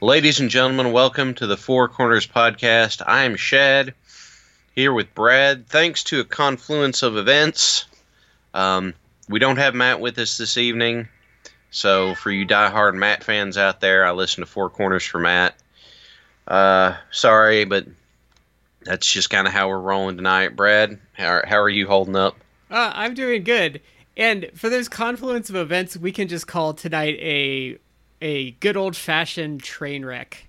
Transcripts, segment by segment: Ladies and gentlemen, welcome to the Four Corners Podcast. I'm Shad, here with Brad. Thanks to a confluence of events, we don't have Matt with us this evening. So for you diehard Matt fans out there, I listen to Four Corners for Matt. Sorry, but that's just kind of how we're rolling tonight. Brad, how are you holding up? I'm doing good. And for those confluence of events, we can just call tonight a good old-fashioned train wreck.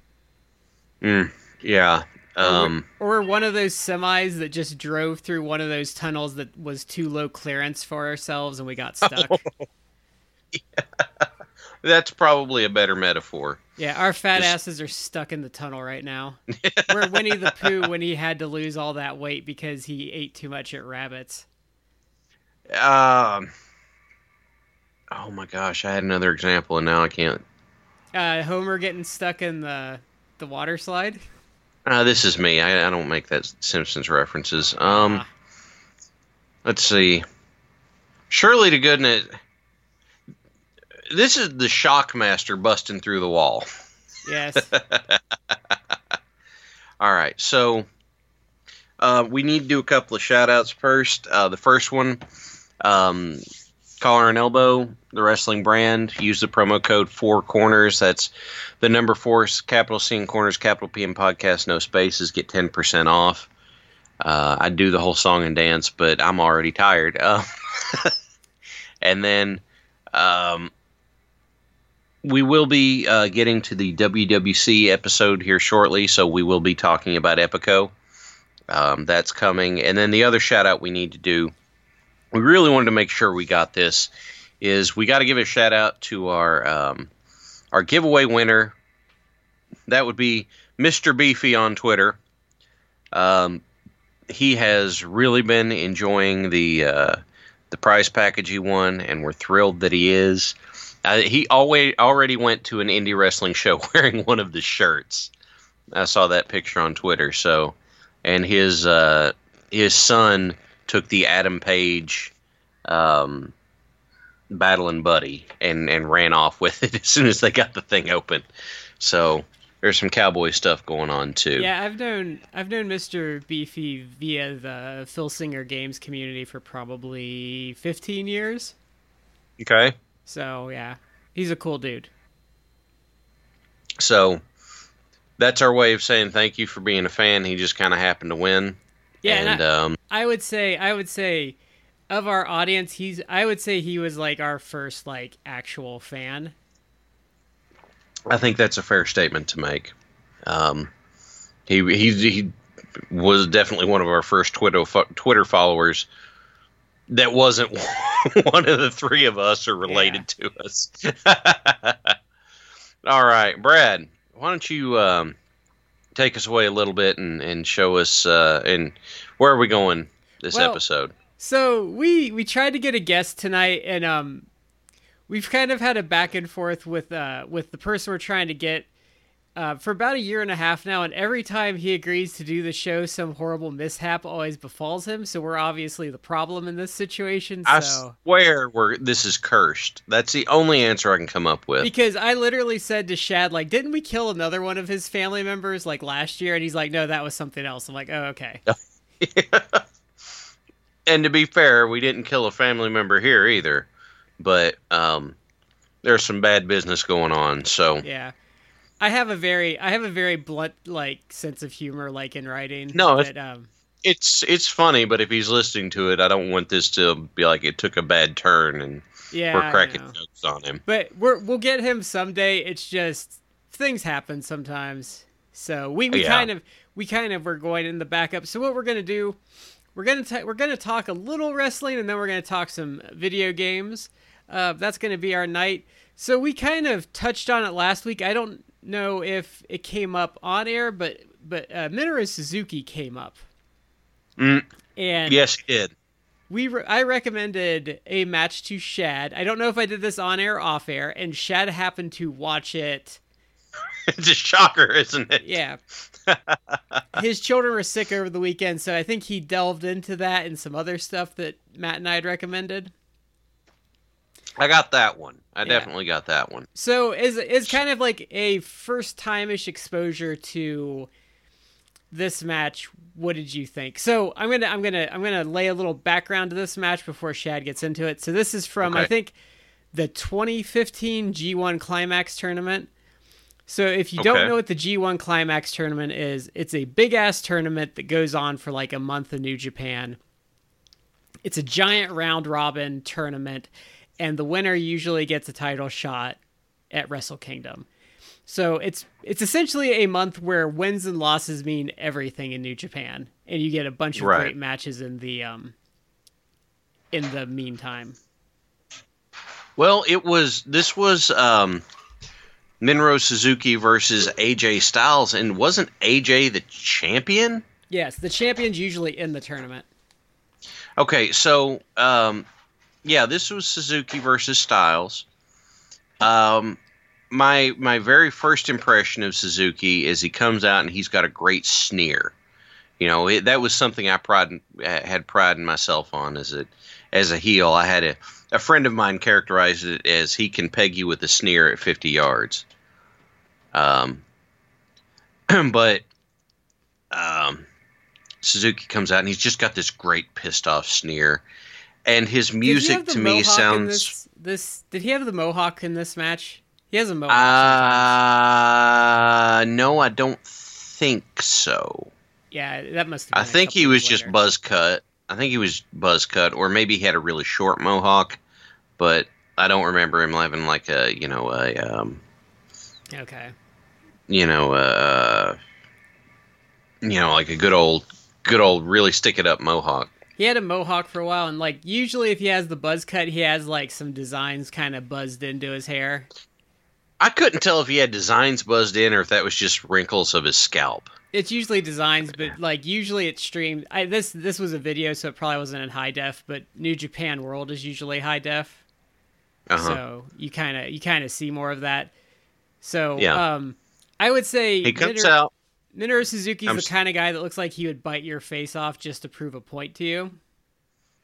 Yeah. Or one of those semis that just drove through one of those tunnels that was too low clearance for ourselves and we got stuck. Oh, yeah. That's probably a better metaphor. Yeah, our fat asses are stuck in the tunnel right now. We're Winnie the Pooh when he had to lose all that weight because he ate too much at rabbits. Oh my gosh, I had another example and now I can't. Homer getting stuck in the water slide? This is me. I don't make that Simpsons references. Let's see. Surely to goodness. This is the Shockmaster busting through the wall. Yes. All right. So we need to do a couple of shout outs first. The first one, Collar and Elbow, the wrestling brand. Use the promo code 4Corners. That's the number 4, capital C and Corners, capital P and podcast, no spaces. Get 10% off. I do the whole song and dance, but I'm already tired. And then we will be getting to the WWC episode here shortly, so we will be talking about Epico. That's coming. And then the other shout out we need to do, we really wanted to make sure we got this, is we got to give a shout out to our giveaway winner. That would be Mr. Beefy on Twitter. He has really been enjoying the prize package he won, and we're thrilled that he is. He already went to an indie wrestling show wearing one of the shirts. I saw that picture on Twitter. So, and his son took the Adam Page battling buddy and ran off with it as soon as they got the thing open. So there's some cowboy stuff going on too. Yeah, I've known Mr. Beefy via the Phil Singer Games community for probably 15 years. Okay. So yeah, he's a cool dude. So that's our way of saying thank you for being a fan. He just kind of happened to win. Yeah, and I would say, of our audience, he was like our first like actual fan. I think that's a fair statement to make. He was definitely one of our first Twitter followers that wasn't one of the three of us or related to us. All right, Brad, why don't you take us away a little bit and show us and where are we going this episode? So we tried to get a guest tonight, and we've kind of had a back and forth with the person we're trying to get for about a year and a half now, and every time he agrees to do the show, some horrible mishap always befalls him, so we're obviously the problem in this situation. So. I swear this is cursed. That's the only answer I can come up with. Because I literally said to Shad, like, didn't we kill another one of his family members, like, last year? And he's like, no, that was something else. I'm like, oh, okay. And to be fair, we didn't kill a family member here either, but there's some bad business going on, so... Yeah. I have a very blunt like sense of humor, like in writing. No, but, It's funny, but if he's listening to it, I don't want this to be like it took a bad turn and we're cracking jokes on him. But we'll get him someday. It's just things happen sometimes. So we kind of were going in the backup. So what we're gonna do, we're gonna talk a little wrestling, and then we're gonna talk some video games. That's gonna be our night. So we kind of touched on it last week. I don't know if it came up on air, but Minoru Suzuki came up. And yes, he did. I recommended a match to Shad. I don't know if I did this on air or off air, and Shad happened to watch it. It's a shocker, isn't it? Yeah. His children were sick over the weekend, so I think he delved into that and some other stuff that Matt and I had recommended. I got that one. Definitely got that one. So it's kind of like a first time-ish exposure to this match. What did you think? So I'm gonna lay a little background to this match before Shad gets into it. So this is from I think the 2015 G1 Climax tournament. So if you don't know what the G1 Climax tournament is, it's a big ass tournament that goes on for like a month in New Japan. It's a giant round robin tournament, and the winner usually gets a title shot at Wrestle Kingdom. So it's essentially a month where wins and losses mean everything in New Japan, and you get a bunch of great matches in the meantime. Well, this was Minoru Suzuki versus AJ Styles, and wasn't AJ the champion? Yes, the champion's usually in the tournament. Okay, so this was Suzuki versus Styles. My very first impression of Suzuki is he comes out and he's got a great sneer. You know, that was something I had pride in myself on as a heel. I had a friend of mine characterized it as he can peg you with a sneer at 50 yards. But Suzuki comes out and he's just got this great pissed off sneer, and his music to me sounds. Did he have the mohawk in this match? He has a mohawk. No, I don't think so. Yeah, that must have been. I think he was buzz cut, or maybe he had a really short mohawk, but I don't remember him having like like a good old really stick it up mohawk. He had a mohawk for a while, and like usually if he has the buzz cut, he has like some designs kind of buzzed into his hair. I couldn't tell if he had designs buzzed in or if that was just wrinkles of his scalp. It's usually designs, but like usually it's streamed. This was a video, so it probably wasn't in high def. But New Japan World is usually high def, so you kind of see more of that. So I would say he comes out. Minoru Suzuki's the kind of guy that looks like he would bite your face off just to prove a point to you.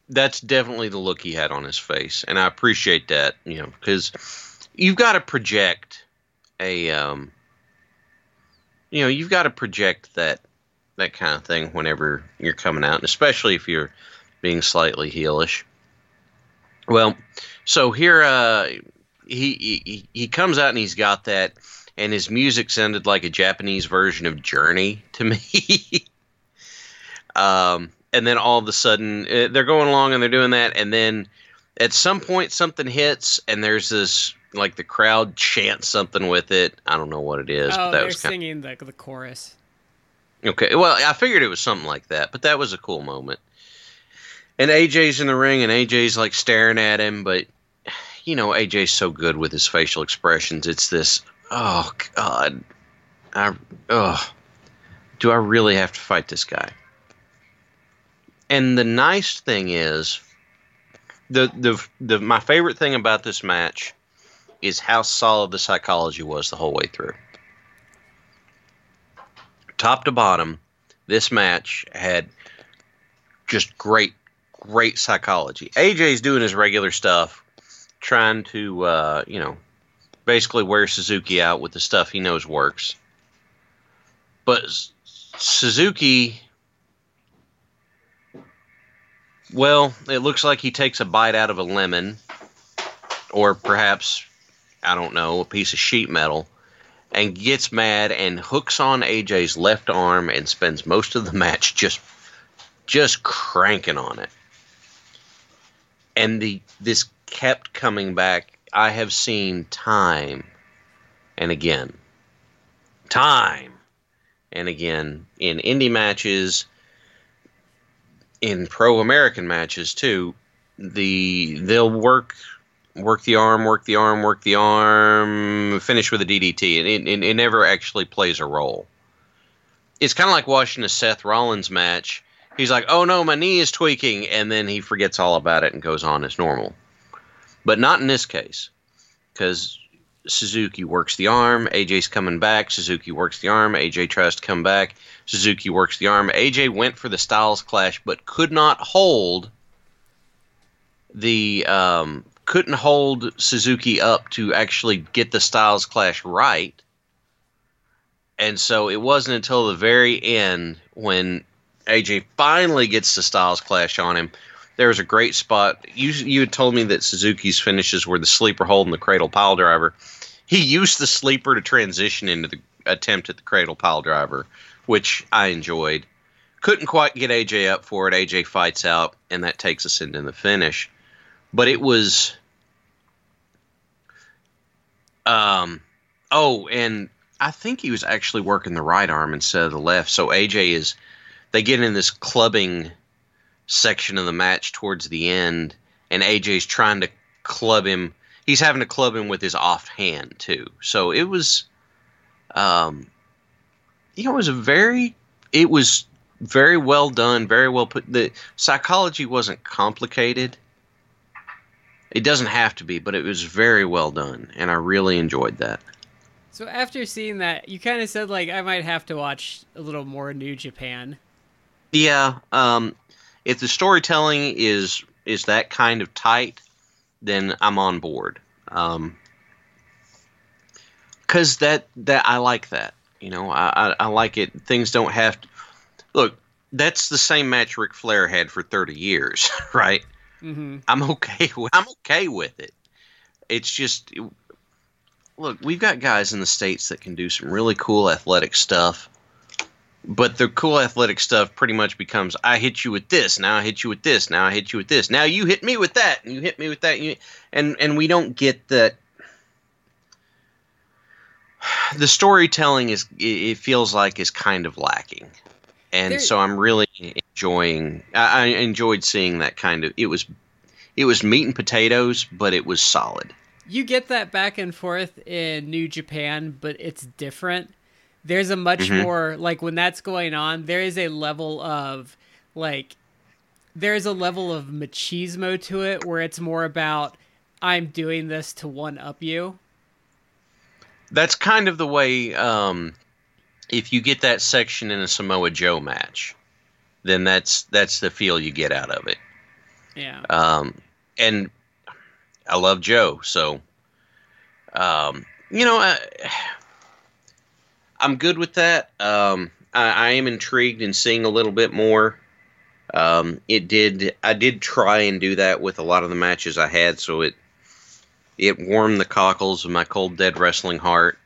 That's definitely the look he had on his face, and I appreciate that. You know, because you've got to project that kind of thing whenever you're coming out, and especially if you're being slightly heelish. Well, so here he comes out and he's got that, and his music sounded like a Japanese version of Journey to me. And then all of a sudden they're going along and they're doing that, and then at some point something hits, and there's this. Like the crowd chants something with it. I don't know what it is. But that was singing the chorus. Okay, well, I figured it was something like that, but that was a cool moment. And AJ's in the ring, and AJ's like staring at him, but you know AJ's so good with his facial expressions. It's this, oh God, do I really have to fight this guy? And the nice thing is, my favorite thing about this match is how solid the psychology was the whole way through. Top to bottom, this match had just great, great psychology. AJ's doing his regular stuff, trying to, basically wear Suzuki out with the stuff he knows works. But Suzuki, well, it looks like he takes a bite out of a lemon, or perhaps, I don't know, a piece of sheet metal, and gets mad and hooks on AJ's left arm and spends most of the match just just cranking on it. And this kept coming back. I have seen time and again. Time and again in indie matches, in pro-American matches too. They'll work the arm, finish with a DDT, and it never actually plays a role. It's kind of like watching a Seth Rollins match. He's like, oh no, my knee is tweaking, and then he forgets all about it and goes on as normal. But not in this case, because Suzuki works the arm, AJ's coming back, Suzuki works the arm, AJ tries to come back, Suzuki works the arm. AJ went for the Styles Clash, but could not hold couldn't hold Suzuki up to actually get the Styles Clash right. And so it wasn't until the very end when AJ finally gets the Styles Clash on him. There was a great spot. You had told me that Suzuki's finishes were the sleeper hold and the cradle pile driver. He used the sleeper to transition into the attempt at the cradle pile driver, which I enjoyed. Couldn't quite get AJ up for it. AJ fights out, and that takes us into the finish. But it was... and I think he was actually working the right arm instead of the left. So AJ is... They get in this clubbing section of the match towards the end, and AJ's trying to club him. He's having to club him with his off hand, too. So it was... It was very well done, very well put. The psychology wasn't complicated. It doesn't have to be, but it was very well done, and I really enjoyed that. So after seeing that, you kind of said, like, I might have to watch a little more New Japan. Yeah, if the storytelling is that kind of tight, then I'm on board. 'Cause that I like that. You know, I like it. Things don't have to... Look, that's the same match Ric Flair had for 30 years, right? Mm-hmm. I'm okay with it. It's just... Look, we've got guys in the States that can do some really cool athletic stuff, but the cool athletic stuff pretty much becomes, I hit you with this, now I hit you with this, now I hit you with this, now you hit me with that, and you hit me with that, and we don't get that. The storytelling feels like is kind of lacking, and so I'm really enjoying. I enjoyed seeing that kind of. It was meat and potatoes, but it was solid. You get that back and forth in New Japan, but it's different. There's a much more, like, when that's going on, there is a level of, like, there's a level of machismo to it where it's more about, I'm doing this to one-up you. That's kind of the way, if you get that section in a Samoa Joe match, then that's the feel you get out of it. Yeah. And... I love Joe, so, I'm good with that. I am intrigued in seeing a little bit more. I did try and do that with a lot of the matches I had, so it warmed the cockles of my cold, dead wrestling heart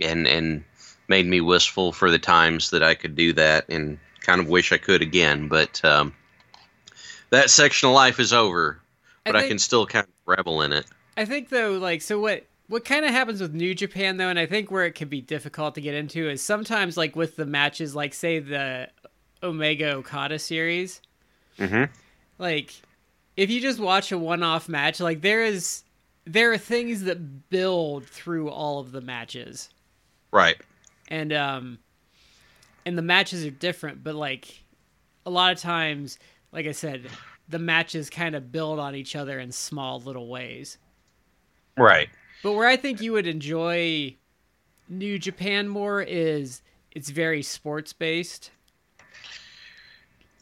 and made me wistful for the times that I could do that and kind of wish I could again, but that section of life is over. But I can still kind of revel in it. I think, though, like, so what kind of happens with New Japan, though, and I think where it can be difficult to get into is sometimes, like, with the matches, like, say, the Omega-Okada series. Mm-hmm. Like, if you just watch a one-off match, like, there are things that build through all of the matches. Right. And the matches are different, but, like, a lot of times, like I said... the matches kind of build on each other in small little ways. Right. But where I think you would enjoy New Japan more is it's very sports-based.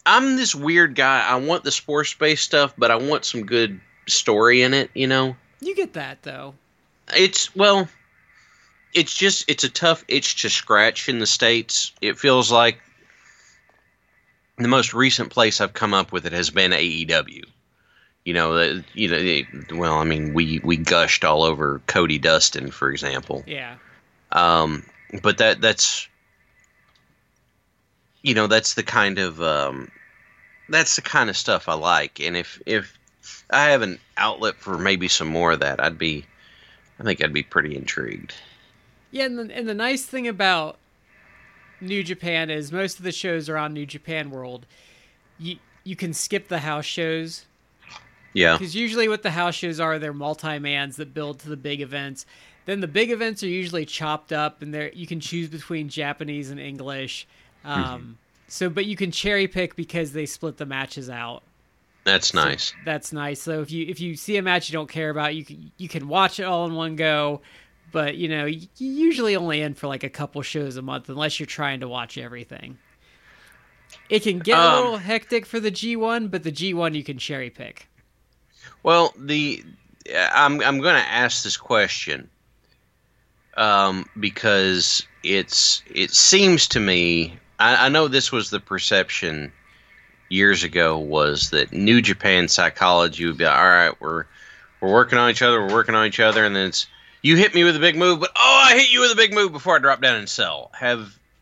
I'm this weird guy. I want the sports-based stuff, but I want some good story in it, you know? You get that, though. It's a tough itch to scratch in the States. It feels like the most recent place I've come up with it has been AEW. We gushed all over Cody Dustin, for example. Yeah. But that's the kind of that's the kind of stuff I like. And if I have an outlet for maybe some more of that, I think I'd be pretty intrigued. Yeah, and the nice thing about New Japan is most of the shows are on New Japan World. You can skip the house shows. Yeah. Because usually what the house shows are, they're multi-mans that build to the big events. Then the big events are usually chopped up, and you can choose between Japanese and English. But you can cherry pick because they split the matches out. That's nice. That's nice. So if you see a match you don't care about, you can watch it all in one go. But, you know, you usually only in for like a couple shows a month unless you're trying to watch everything. It can get a little hectic for the G1, but the G1 you can cherry pick. Well, I'm going to ask this question because it seems to me, I know this was the perception years ago, was that New Japan psychology would be all right. We're working on each other, and then it's, you hit me with a big move, but I hit you with a big move before I drop down and sell.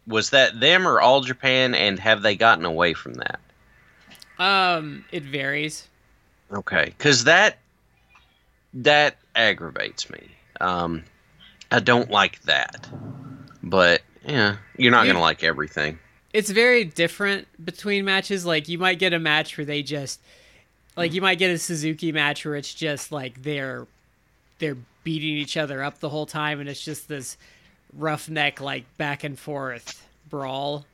Was that them or All Japan, and have they gotten away from that? It varies. Okay, because that aggravates me. I don't like that, but yeah, you're not gonna like everything. It's very different between matches. Like you might get a match where they just, like you might get a Suzuki match where it's just like they're beating each other up the whole time, and it's just this roughneck like back and forth brawl.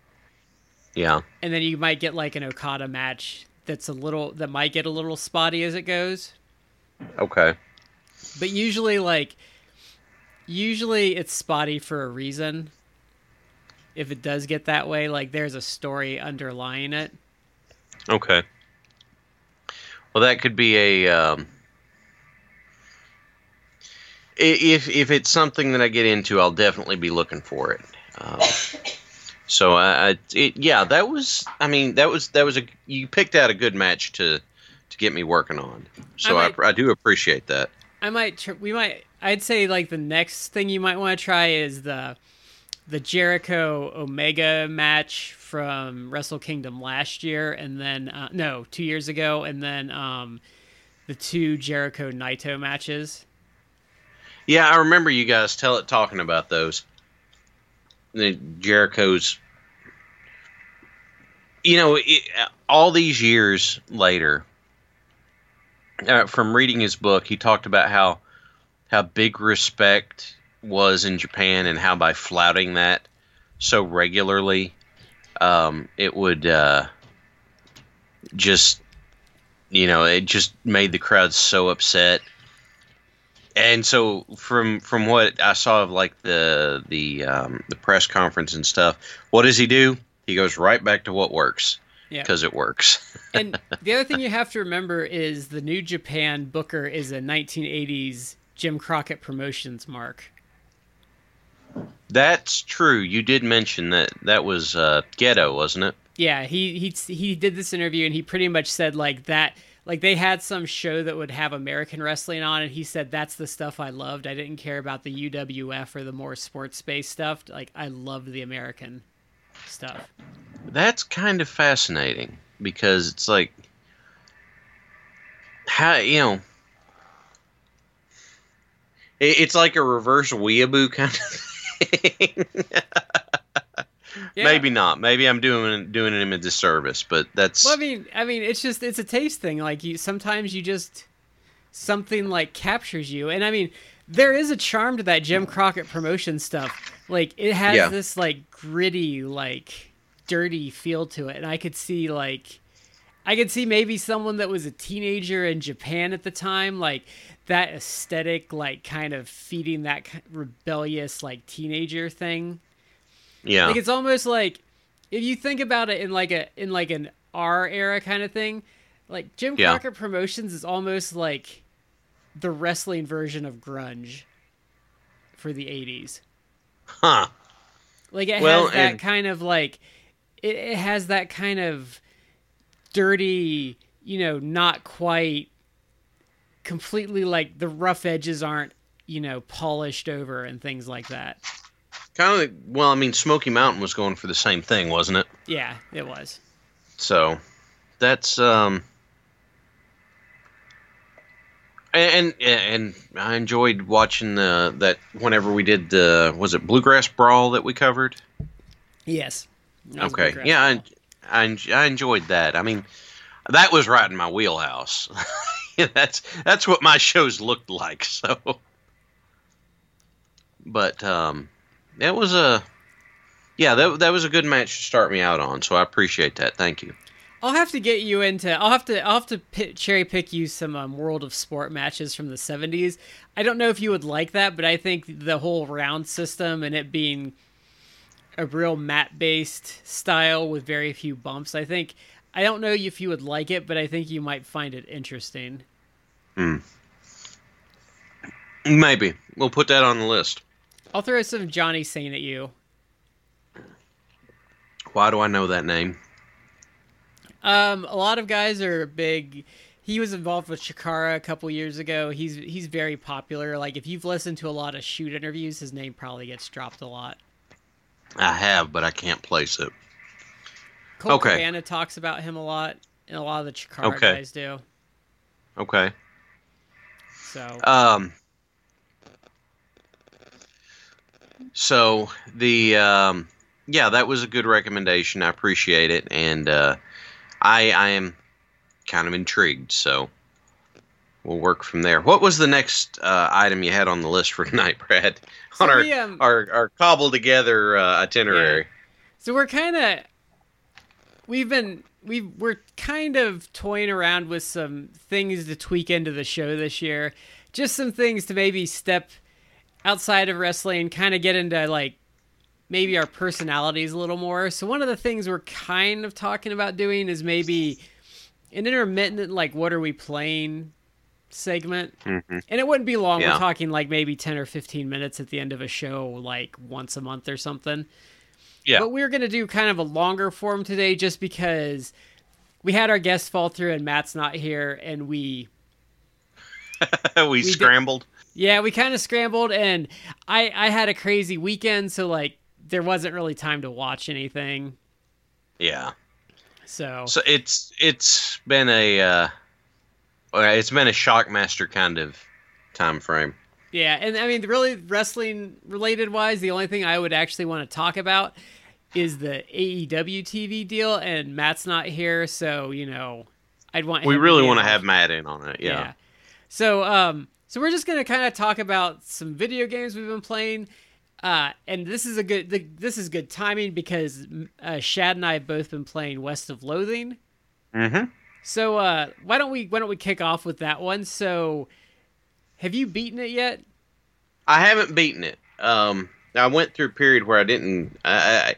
Yeah. And then you might get like an Okada match that might get a little spotty as it goes. Okay. But usually it's spotty for a reason. If it does get that way, like there's a story underlying it. Okay. Well, that could be if it's something that I get into, I'll definitely be looking for it. You picked out a good match to get me working on. So I do appreciate that. I'd say like the next thing you might want to try is the Jericho Omega match from Wrestle Kingdom last year, and then 2 years ago, and then the two Jericho Naito matches. Yeah, I remember you guys talking about those. The Jericho's, you know, all these years later, from reading his book, he talked about how big respect was in Japan, and how by flouting that so regularly, it would it just made the crowd so upset. And so from what I saw of like the press conference and stuff, what does he do? He goes right back to what works, because it works. And the other thing you have to remember is the New Japan booker is a 1980s Jim Crockett Promotions mark. That's true. You did mention that was Ghetto, wasn't it? Yeah, he did this interview, and he pretty much said like that. Like they had some show that would have American wrestling on, and he said, that's the stuff I loved. I didn't care about the UWF or the more sports-based stuff. Like I loved the American stuff. That's kind of fascinating, because it's like, how, you know, it's like a reverse weeaboo kind of thing. Yeah. Maybe not. Maybe I'm doing him a disservice, but that's. Well, I mean, it's just it's a taste thing. Like sometimes something like captures you, and I mean, there is a charm to that Jim Crockett Promotion stuff. Like it has this like gritty, like dirty feel to it, and I could see maybe someone that was a teenager in Japan at the time, like that aesthetic, like kind of feeding that rebellious like teenager thing. Yeah, like it's almost like if you think about it in like an R era kind of thing, like Jim Crockett Promotions is almost like the wrestling version of grunge for the 80s. Huh. Like it has that kind of dirty, you know, not quite completely like the rough edges aren't, you know, polished over and things like that. Kind of, well, I mean, Smoky Mountain was going for the same thing, wasn't it? Yeah, it was. So, that's and I enjoyed watching that whenever we did the, was it Bluegrass Brawl that we covered? Yes. Okay. Yeah, I enjoyed that. I mean, that was right in my wheelhouse. That's what my shows looked like. So, but it was a, yeah, that was a good match to start me out on. So I appreciate that. Thank you. I'll have to get you into. I'll have to cherry pick you some World of Sport matches from the 70s. I don't know if you would like that, but I think the whole round system and it being a real mat-based style with very few bumps, I think. I don't know if you would like it, but I think you might find it interesting. Maybe. We'll put that on the list. I'll throw some Johnny Sane at you. Why do I know that name? A lot of guys are big. He was involved with Chikara a couple years ago. He's very popular. Like, if you've listened to a lot of shoot interviews, his name probably gets dropped a lot. I have, but I can't place it. Cole Cabana talks about him a lot, and a lot of the Chikara guys do. Okay. So. So the yeah, that was a good recommendation. I appreciate it, and I am kind of intrigued. So we'll work from there. What was the next item you had on the list for tonight, Brad? So on our cobbled together itinerary. Yeah. So we're kind of. We're kind of toying around with some things to tweak into the show this year. Just some things to maybe step outside of wrestling, kind of get into, like, maybe our personalities a little more. So one of the things we're kind of talking about doing is maybe an intermittent, like, what are we playing segment. Mm-hmm. And it wouldn't be long. Yeah. We're talking, like, maybe 10 or 15 minutes at the end of a show, like, once a month or something. Yeah. But we're going to do kind of a longer form today just because we had our guests fall through and Matt's not here, and we scrambled. We kind of scrambled, and I had a crazy weekend, so, like, there wasn't really time to watch anything. Yeah. So it's been a Shockmaster kind of time frame. Yeah, and I mean, really, wrestling-related-wise, the only thing I would actually want to talk about is the AEW TV deal, and Matt's not here, so, you know, I'd want him. We really want to have Matt in on it, yeah. So, we're just going to kind of talk about some video games we've been playing, and this is good timing because Shad and I have both been playing West of Loathing. Mm-hmm. So, why don't we kick off with that one? So. Have you beaten it yet? I haven't beaten it. I went through a period where I didn't. I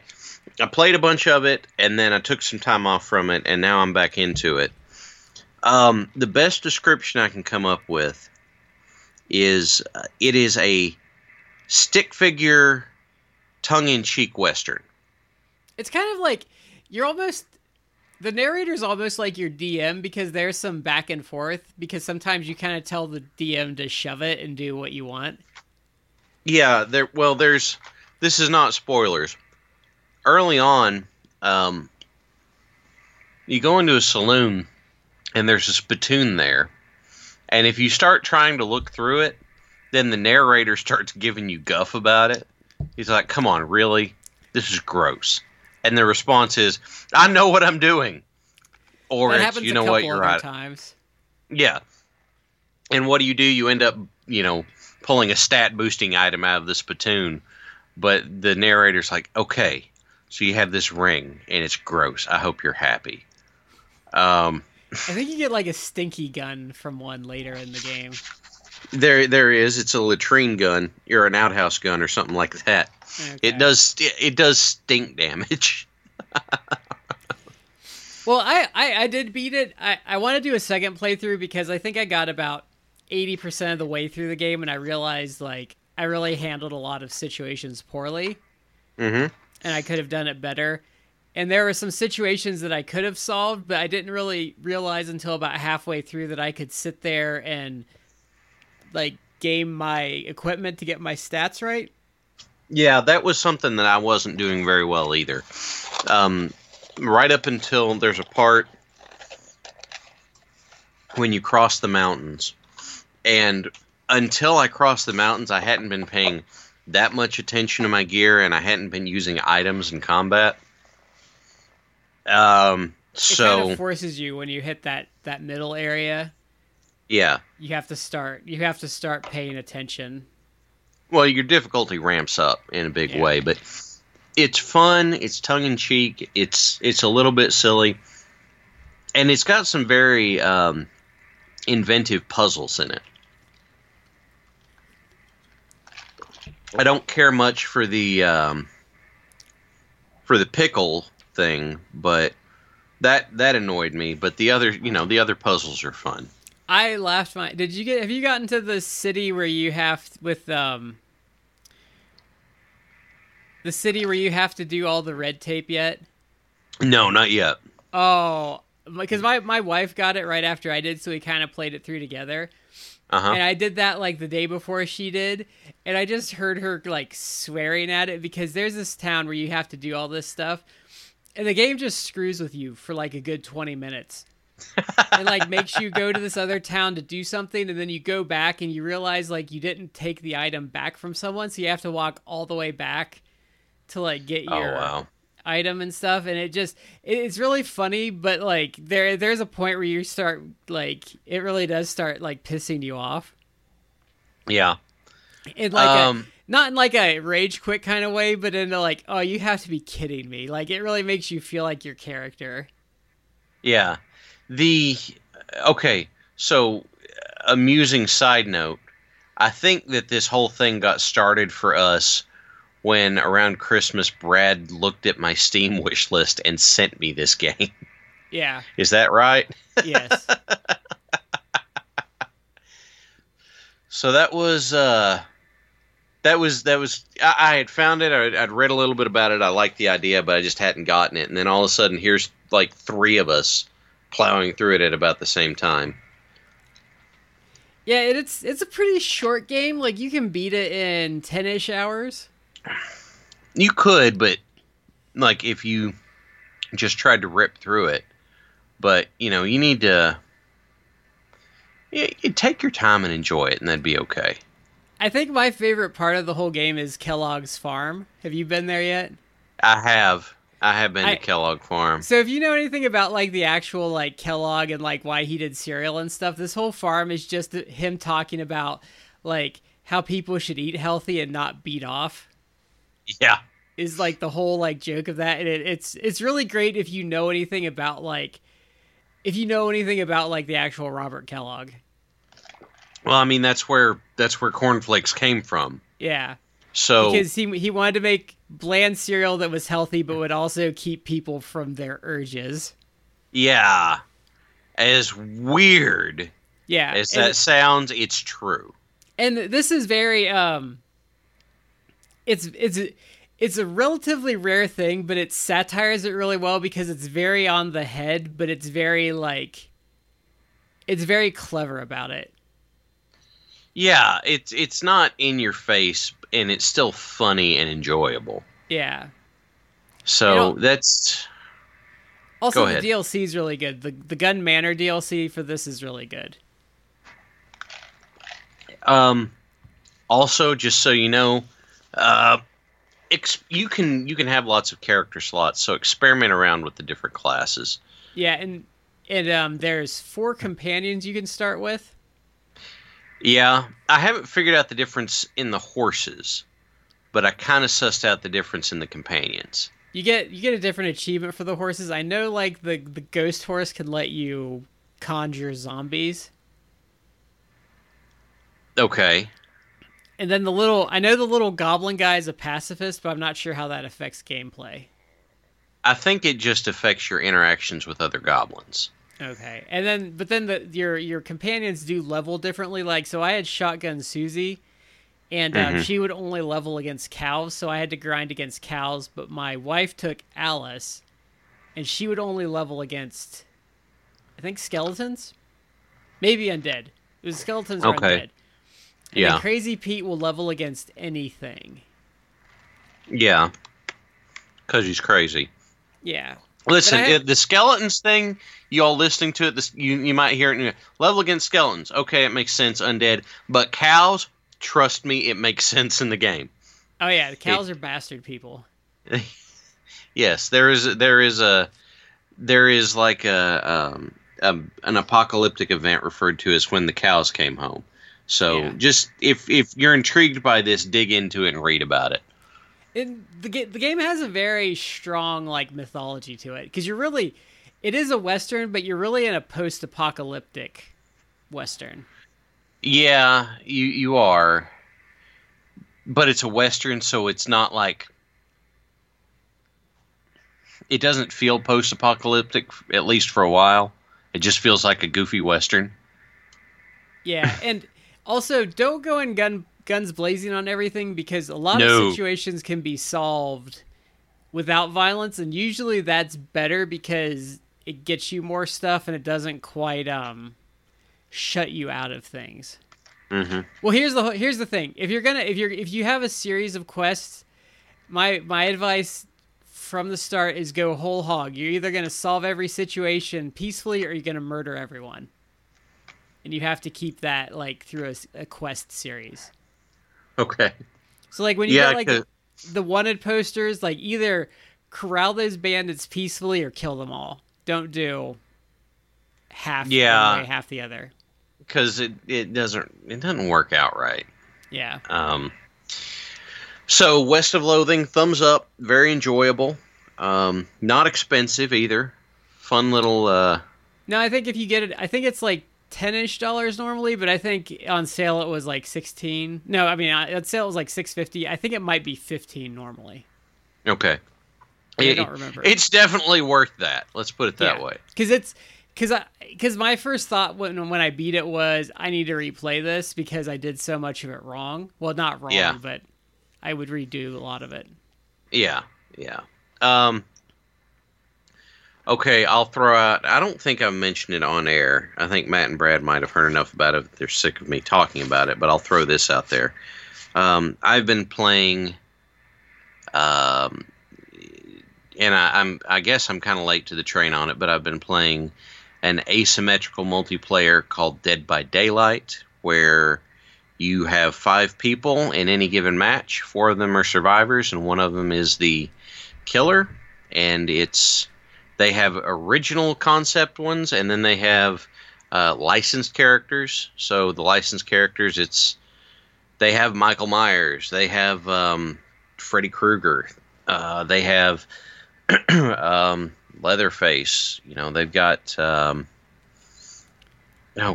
played a bunch of it, and then I took some time off from it, and now I'm back into it. The best description I can come up with is it is a stick figure, tongue-in-cheek Western. It's kind of like you're almost... The narrator's almost like your DM because there's some back and forth because sometimes you kind of tell the DM to shove it and do what you want. Yeah, this is not spoilers. Early on, you go into a saloon and there's a spittoon there. And if you start trying to look through it, then the narrator starts giving you guff about it. He's like, come on, really? This is gross. And the response is, I know what I'm doing. Or it's, you know what, you're right. Times. Yeah. And what do? You end up, you know, pulling a stat-boosting item out of the spittoon. But the narrator's like, okay, so you have this ring, and it's gross. I hope you're happy. I think you get, like, a stinky gun from one later in the game. There is. It's a latrine gun or an outhouse gun or something like that. Okay. It does stink damage. Well, I did beat it. I want to do a second playthrough because I think I got about 80% of the way through the game and I realized, like, I really handled a lot of situations poorly. Mm-hmm. And I could have done it better. And there were some situations that I could have solved, but I didn't really realize until about halfway through that I could sit there and, like, game my equipment to get my stats right. Yeah, that was something that I wasn't doing very well either. Right up until there's a part when you cross the mountains. And until I crossed the mountains, I hadn't been paying that much attention to my gear, and I hadn't been using items in combat. It kind of forces you when you hit that middle area. Yeah. You have to start paying attention. Well, your difficulty ramps up in a big way, but it's fun, it's tongue-in-cheek, it's a little bit silly, and it's got some very inventive puzzles in it. I don't care much for the pickle thing, but that annoyed me. But the other puzzles are fun. I laughed my. Have you gotten to the city where you have the city where you have to do all the red tape yet? No, not yet. Oh, because my wife got it right after I did, so we kind of played it through together. Uh-huh. And I did that like the day before she did, and I just heard her like swearing at it because there's this town where you have to do all this stuff, and the game just screws with you for like a good 20 minutes. And like makes you go to this other town to do something, and then you go back and you realize like you didn't take the item back from someone, so you have to walk all the way back to like get your item and stuff. And it's really funny, but like there's a point where you start like it really does start like pissing you off. Yeah, in like not in like a rage quit kind of way, but in like, oh, you have to be kidding me! Like it really makes you feel like your character. Yeah. So amusing side note, I think that this whole thing got started for us when around Christmas, Brad looked at my Steam wish list and sent me this game. Yeah. Is that right? Yes. So that was I had found it. I'd read a little bit about it. I liked the idea, but I just hadn't gotten it. And then all of a sudden, here's like three of us plowing through it at about the same time. Yeah, it's a pretty short game. Like, you can beat it in 10-ish hours. You could, but, like, if you just tried to rip through it. But, you know, you need to... You take your time and enjoy it, and that'd be okay. I think my favorite part of the whole game is Kellogg's Farm. Have you been there yet? I have. I have been to Kellogg Farm. So if you know anything about like the actual like Kellogg and like why he did cereal and stuff, this whole farm is just him talking about like how people should eat healthy and not beat off. Yeah, is like the whole like joke of that, and it's really great if you know anything about like the actual Robert Kellogg. Well, I mean that's where cornflakes came from. Yeah. So because he wanted to make bland cereal that was healthy, but would also keep people from their urges. Yeah. As weird as that sounds, it's true. And this is very, it's a relatively rare thing, but it satires it really well because it's very on the head, but it's very like, it's very clever about it. Yeah, it's not in your face, and it's still funny and enjoyable. Yeah. So that's... Also, the DLC is really good. The Gun Manor DLC for this is really good. Also, just so you know, you can have lots of character slots, so experiment around with the different classes. Yeah, and there's 4 companions you can start with. Yeah, I haven't figured out the difference in the horses, but I kind of sussed out the difference in the companions. You get a different achievement for the horses. I know, like, the ghost horse can let you conjure zombies. Okay. And then the little goblin guy is a pacifist, but I'm not sure how that affects gameplay. I think it just affects your interactions with other goblins. Okay, and then your companions do level differently. Like, so I had Shotgun Susie, and she would only level against cows, so I had to grind against cows. But my wife took Alice, and she would only level against, I think, skeletons, maybe undead. It was skeletons or undead. And then Crazy Pete will level against anything. Yeah, because he's crazy. Yeah. Listen, the skeletons thing, y'all listening to it, you might hear it. Level against skeletons. Okay, it makes sense, undead. But cows, trust me, it makes sense in the game. Oh, yeah, the cows are bastard people. Yes, there is an apocalyptic event referred to as when the cows came home. So just if you're intrigued by this, dig into it and read about it. The game has a very strong mythology to it, because it is a Western, but you're really in a post-apocalyptic Western. Yeah, you are, but it's a Western, so it's not it doesn't feel post-apocalyptic, at least for a while. It just feels like a goofy Western. Yeah, and also don't go in guns blazing on everything, because a lot of situations can be solved without violence, and usually that's better because it gets you more stuff and it doesn't quite shut you out of things. Mm-hmm. Well, here's the thing: if you have a series of quests, my advice from the start is go whole hog. You're either gonna solve every situation peacefully or you're gonna murder everyone, and you have to keep that through a quest series. Okay. So when you get the wanted posters, either corral those bandits peacefully or kill them all. Don't do half one way, half the other. Because it doesn't work out right. Yeah. So West of Loathing, thumbs up, very enjoyable. Not expensive either. Fun little No, I think if you get it, I think it's $10-ish normally, but I think on sale it was $16. No, I mean on sale it was $6.50. I think it might be $15 normally. Okay, I don't remember. It's definitely worth that. Let's put it that way. Because my first thought when I beat it was I need to replay this because I did so much of it wrong. Well, not wrong, but I would redo a lot of it. Yeah. Okay, I'll throw out... I don't think I mentioned it on air. I think Matt and Brad might have heard enough about it. They're sick of me talking about it, but I'll throw this out there. I've been playing... and I guess I'm kind of late to the train on it, but I've been playing an asymmetrical multiplayer called Dead by Daylight, where you have 5 people in any given match. 4 of them are survivors, and 1 of them is the killer. And it's... They have original concept ones, and then they have licensed characters. So the licensed characters, they have Michael Myers, they have Freddy Krueger, they have Leatherface. They've got oh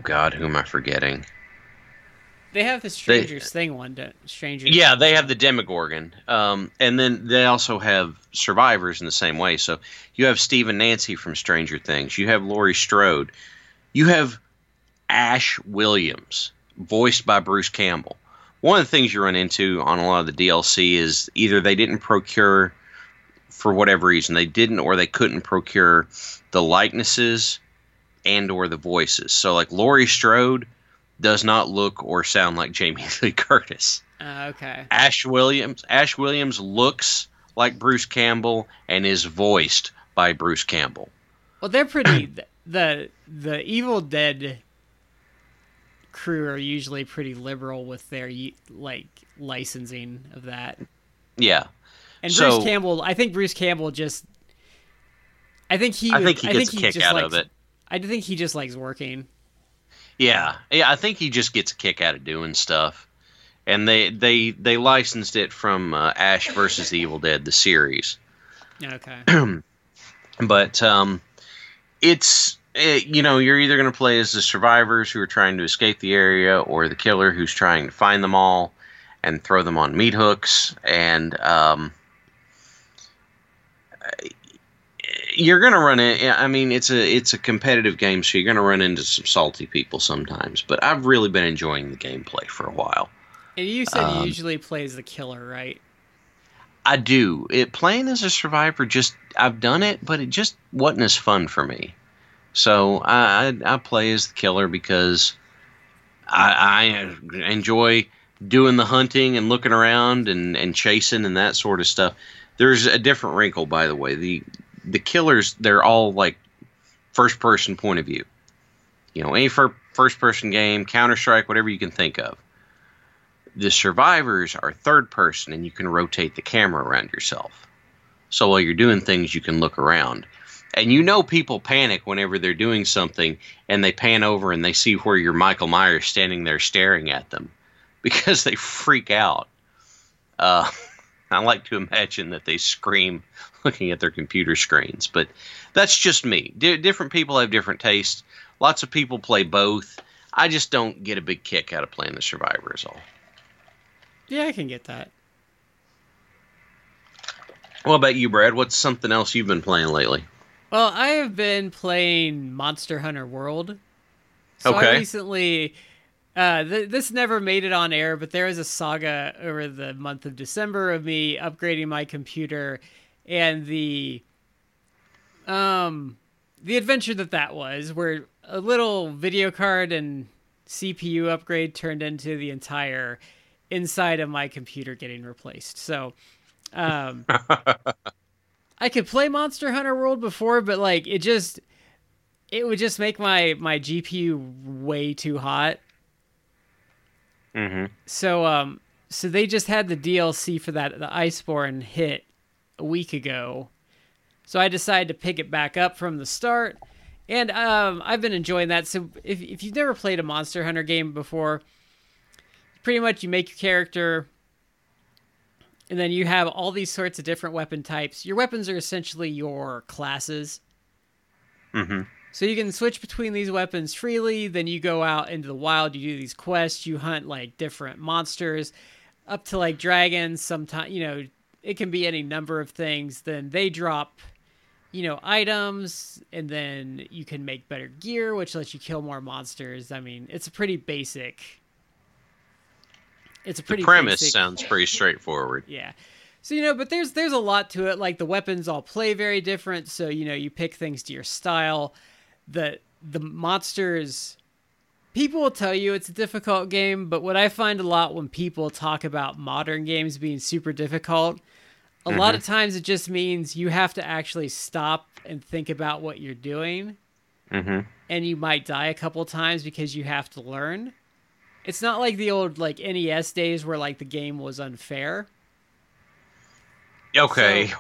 God, who am I forgetting? They have the Strangers. Yeah, they have the Demogorgon. And then they also have survivors in the same way. So you have Steve and Nancy from Stranger Things. You have Laurie Strode. You have Ash Williams, voiced by Bruce Campbell. One of the things you run into on a lot of the DLC is either they didn't procure, for whatever reason, they didn't or they couldn't procure the likenesses and or the voices. So Laurie Strode does not look or sound like Jamie Lee Curtis. Okay. Ash Williams looks like Bruce Campbell and is voiced by Bruce Campbell. Well, they're pretty... the Evil Dead crew are usually pretty liberal with their licensing of that. Yeah. And Bruce Campbell... I think he gets a kick out of it. I think he just likes working. Yeah, I think he just gets a kick out of doing stuff. And they licensed it from Ash vs. the Evil Dead, the series. Okay. But you're either going to play as the survivors who are trying to escape the area or the killer who's trying to find them all and throw them on meat hooks. And you're going to run in. I mean, it's a competitive game, so you're going to run into some salty people sometimes. But I've really been enjoying the gameplay for a while. And you said you usually play as the killer, right? I do. Playing as a survivor, I've done it, but it just wasn't as fun for me. So I play as the killer because I enjoy doing the hunting and looking around and chasing and that sort of stuff. There's a different wrinkle, by the way. The the killers, they're all like first-person point of view. You know, any first-person game, Counter-Strike, whatever you can think of. The survivors are third-person, and you can rotate the camera around yourself. So while you're doing things, you can look around. And you know people panic whenever they're doing something, and they pan over and they see where your Michael Myers standing there staring at them because they freak out. I like to imagine that they scream looking at their computer screens, but that's just me. Different people have different tastes. Lots of people play both. I just don't get a big kick out of playing the Survivor is all. Yeah, I can get that. What about you, Brad? What's something else you've been playing lately? Well, I have been playing Monster Hunter World. So okay. I recently... this never made it on air, but there is a saga over the month of December of me upgrading my computer and the adventure that was, where a little video card and CPU upgrade turned into the entire inside of my computer getting replaced. So, I could play Monster Hunter World before, but like it would just make my GPU way too hot. Mm-hmm. So they just had the DLC for that, the Iceborne hit a week ago. So I decided to pick it back up from the start, and I've been enjoying that. So if you've never played a Monster Hunter game before, pretty much you make your character, and then you have all these sorts of different weapon types. Your weapons are essentially your classes. Mm-hmm. So you can switch between these weapons freely, then you go out into the wild, you do these quests, you hunt like different monsters, up to like dragons, sometimes, you know, it can be any number of things. Then they drop, you know, items, and then you can make better gear, which lets you kill more monsters. I mean, it's a pretty basic... The premise sounds pretty straightforward. Yeah. So, you know, but there's a lot to it. Like, the weapons all play very different, so, you know, you pick things to your style. The monsters, people will tell you it's a difficult game, but what I find a lot when people talk about modern games being super difficult, a lot of times it just means you have to actually stop and think about what you're doing, and you might die a couple times because you have to learn. It's not like the old like NES days where like the game was unfair. Okay. So,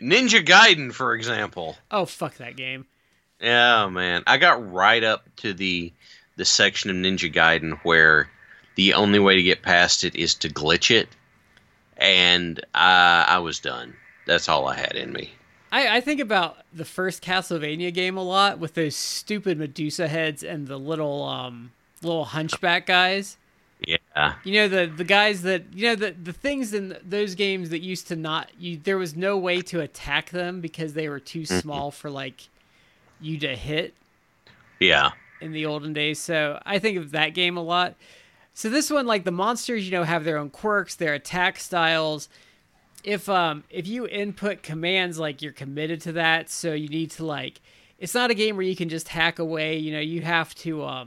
Ninja Gaiden, for example. Oh, fuck that game. Yeah, man. I got right up to the section of Ninja Gaiden where the only way to get past it is to glitch it. And I was done. That's all I had in me. I think about the first Castlevania game a lot with those stupid Medusa heads and the little hunchback guys. Yeah. You know, the guys that, you know, the things in those games that used to not, there was no way to attack them because they were too small for, like, you to hit. Yeah. In the olden days. So I think of that game a lot. So this one, like, the monsters, you know, have their own quirks, their attack styles. If you input commands, like, you're committed to that. So you need to, like, it's not a game where you can just hack away. You know, you have to,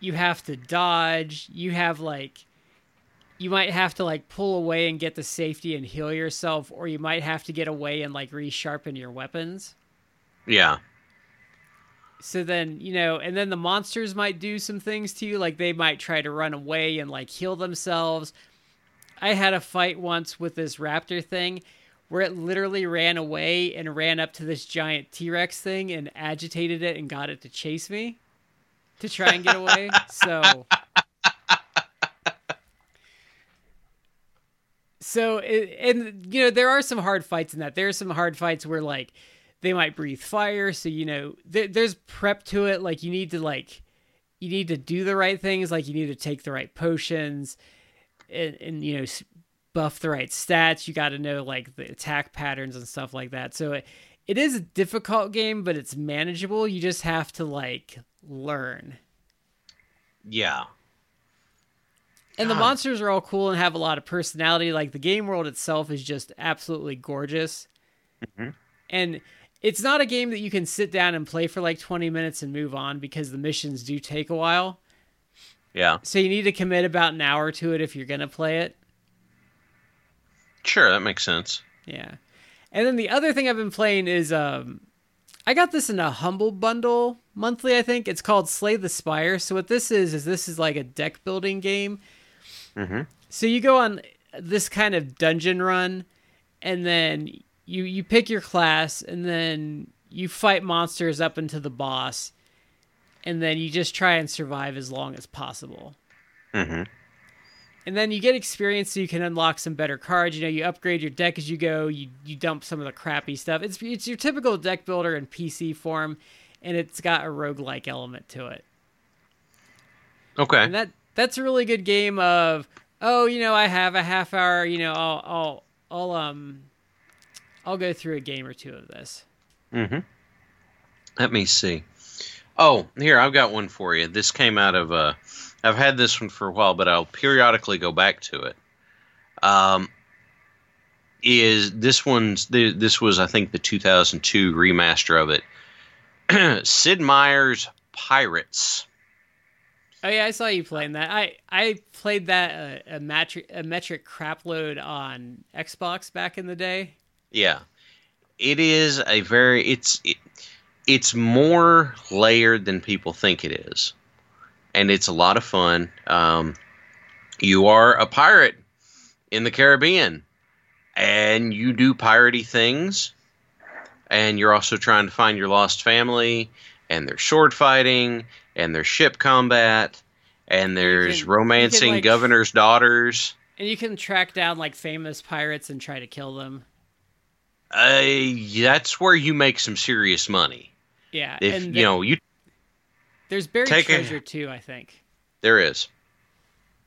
you have to dodge, you have like, you might have to like pull away and get to safety and heal yourself, or you might have to get away and like resharpen your weapons. Yeah. So then, you know, and then the monsters might do some things to you, like they might try to run away and like heal themselves. I had a fight once with this raptor thing where it literally ran away and ran up to this giant T-Rex thing and agitated it and got it to chase me. To try and get away, so it, and you know there are some hard fights in that. There are some hard fights where like they might breathe fire, so you know there's prep to it. Like you need to do the right things. Like you need to take the right potions, and you know buff the right stats. You got to know like the attack patterns and stuff like that. So it is a difficult game, but it's manageable. You just have to like. Learn. Yeah. And The monsters are all cool and have a lot of personality. Like the game world itself is just absolutely gorgeous. Mm-hmm. And it's not a game that you can sit down and play for like 20 minutes and move on because the missions do take a while. Yeah. So you need to commit about an hour to it if you're going to play it. Sure, that makes sense. Yeah. And then the other thing I've been playing is, I got this in a Humble Bundle monthly, I think. It's called Slay the Spire. So what this is this is like a deck building game. Mm-hmm. So you go on this kind of dungeon run, and then you pick your class, and then you fight monsters up into the boss, and then you just try and survive as long as possible. Mm-hmm. And then you get experience so you can unlock some better cards. You know, you upgrade your deck as you go. You dump some of the crappy stuff. It's your typical deck builder in PC form, and it's got a roguelike element to it. Okay. And that's a really good game of, oh, you know, I have a half hour, you know, I'll go through a game or two of this. Mm-hmm. Let me see. Oh, here, I've got one for you. This came out of I've had this one for a while, but I'll periodically go back to it. This was, I think, the 2002 remaster of it. Sid Meier's Pirates. Oh yeah, I saw you playing that. I played that a metric crapload on Xbox back in the day. Yeah, it is a very it's more layered than people think it is. And it's a lot of fun. You are a pirate in the Caribbean, and you do piratey things. And you're also trying to find your lost family, and there's sword fighting, and there's ship combat, and there's romancing governors' daughters. And you can track down like famous pirates and try to kill them. That's where you make some serious money. Yeah, if and there's buried treasure, too, I think. There is.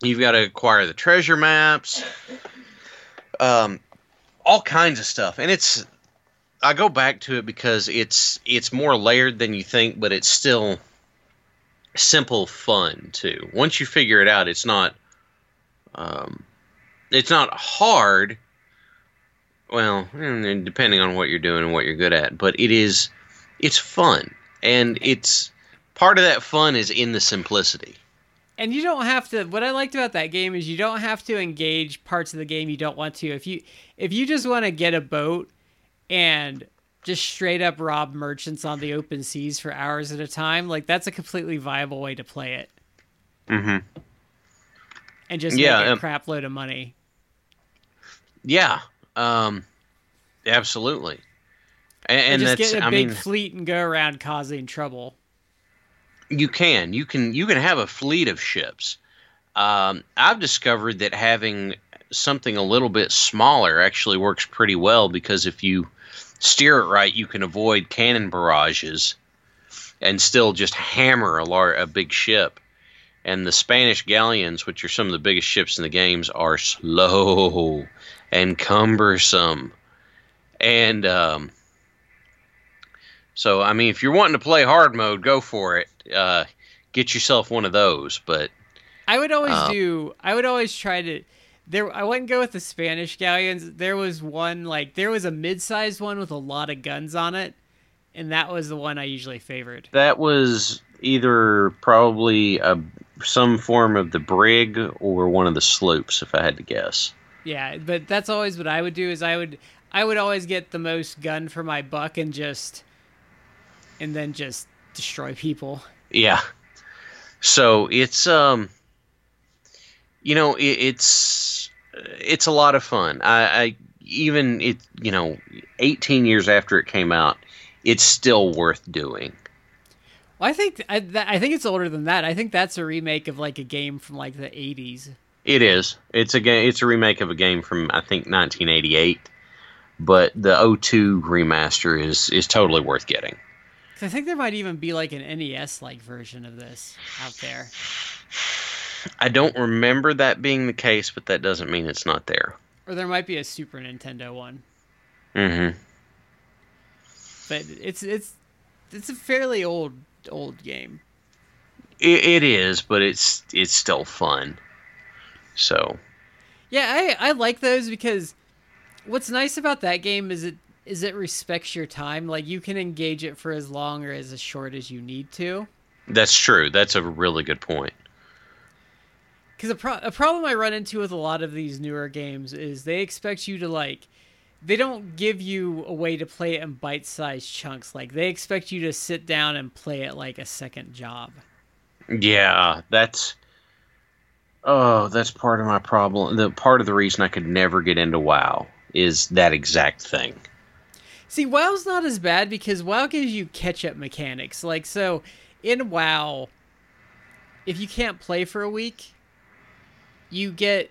You've got to acquire the treasure maps. All kinds of stuff. And I go back to it because it's more layered than you think, but it's still simple fun, too. Once you figure it out, it's not hard. Well, depending on what you're doing and what you're good at. But it's fun. And it's... part of that fun is in the simplicity. And you don't have to... what I liked about that game is you don't have to engage parts of the game you don't want to. If you just want to get a boat and just straight up rob merchants on the open seas for hours at a time, like that's a completely viable way to play it. Mm-hmm. And just make a crap load of money. Yeah. Absolutely. And just get a big fleet and go around causing trouble. You can have a fleet of ships. I've discovered that having something a little bit smaller actually works pretty well, because if you steer it right, you can avoid cannon barrages and still just hammer a big ship. And the Spanish galleons, which are some of the biggest ships in the games, are slow and cumbersome. And so, if you're wanting to play hard mode, go for it. Get yourself one of those. But I would always I wouldn't go with the Spanish galleons. There was a mid-sized one with a lot of guns on it, and that was the one I usually favored. That was either probably some form of the brig or one of the sloops, if I had to guess. Yeah, but that's always what I would do, is I would always get the most gun for my buck and just... and then just destroy people. Yeah. So it's, it's a lot of fun. I 18 years after it came out, it's still worth doing. Well, I think it's older than that. I think that's a remake of like a game from like the 80s. It is. It's a remake of a game from, I think, 1988, but the 02 remaster is totally worth getting. I think there might even be like an NES-like version of this out there. I don't remember that being the case, but that doesn't mean it's not there. Or there might be a Super Nintendo one. Mm-hmm. But it's a fairly old game. It is, but it's still fun. So. Yeah, I like those, because what's nice about that game is it respects your time. Like, you can engage it for as long or as short as you need to. That's true. That's a really good point. Because a problem I run into with a lot of these newer games is they expect you to, like, they don't give you a way to play it in bite-sized chunks. Like, they expect you to sit down and play it like a second job. Yeah, that's part of my problem. The part of the reason I could never get into WoW is that exact thing. See, WoW's not as bad because WoW gives you catch-up mechanics. Like, so in WoW, if you can't play for a week, you get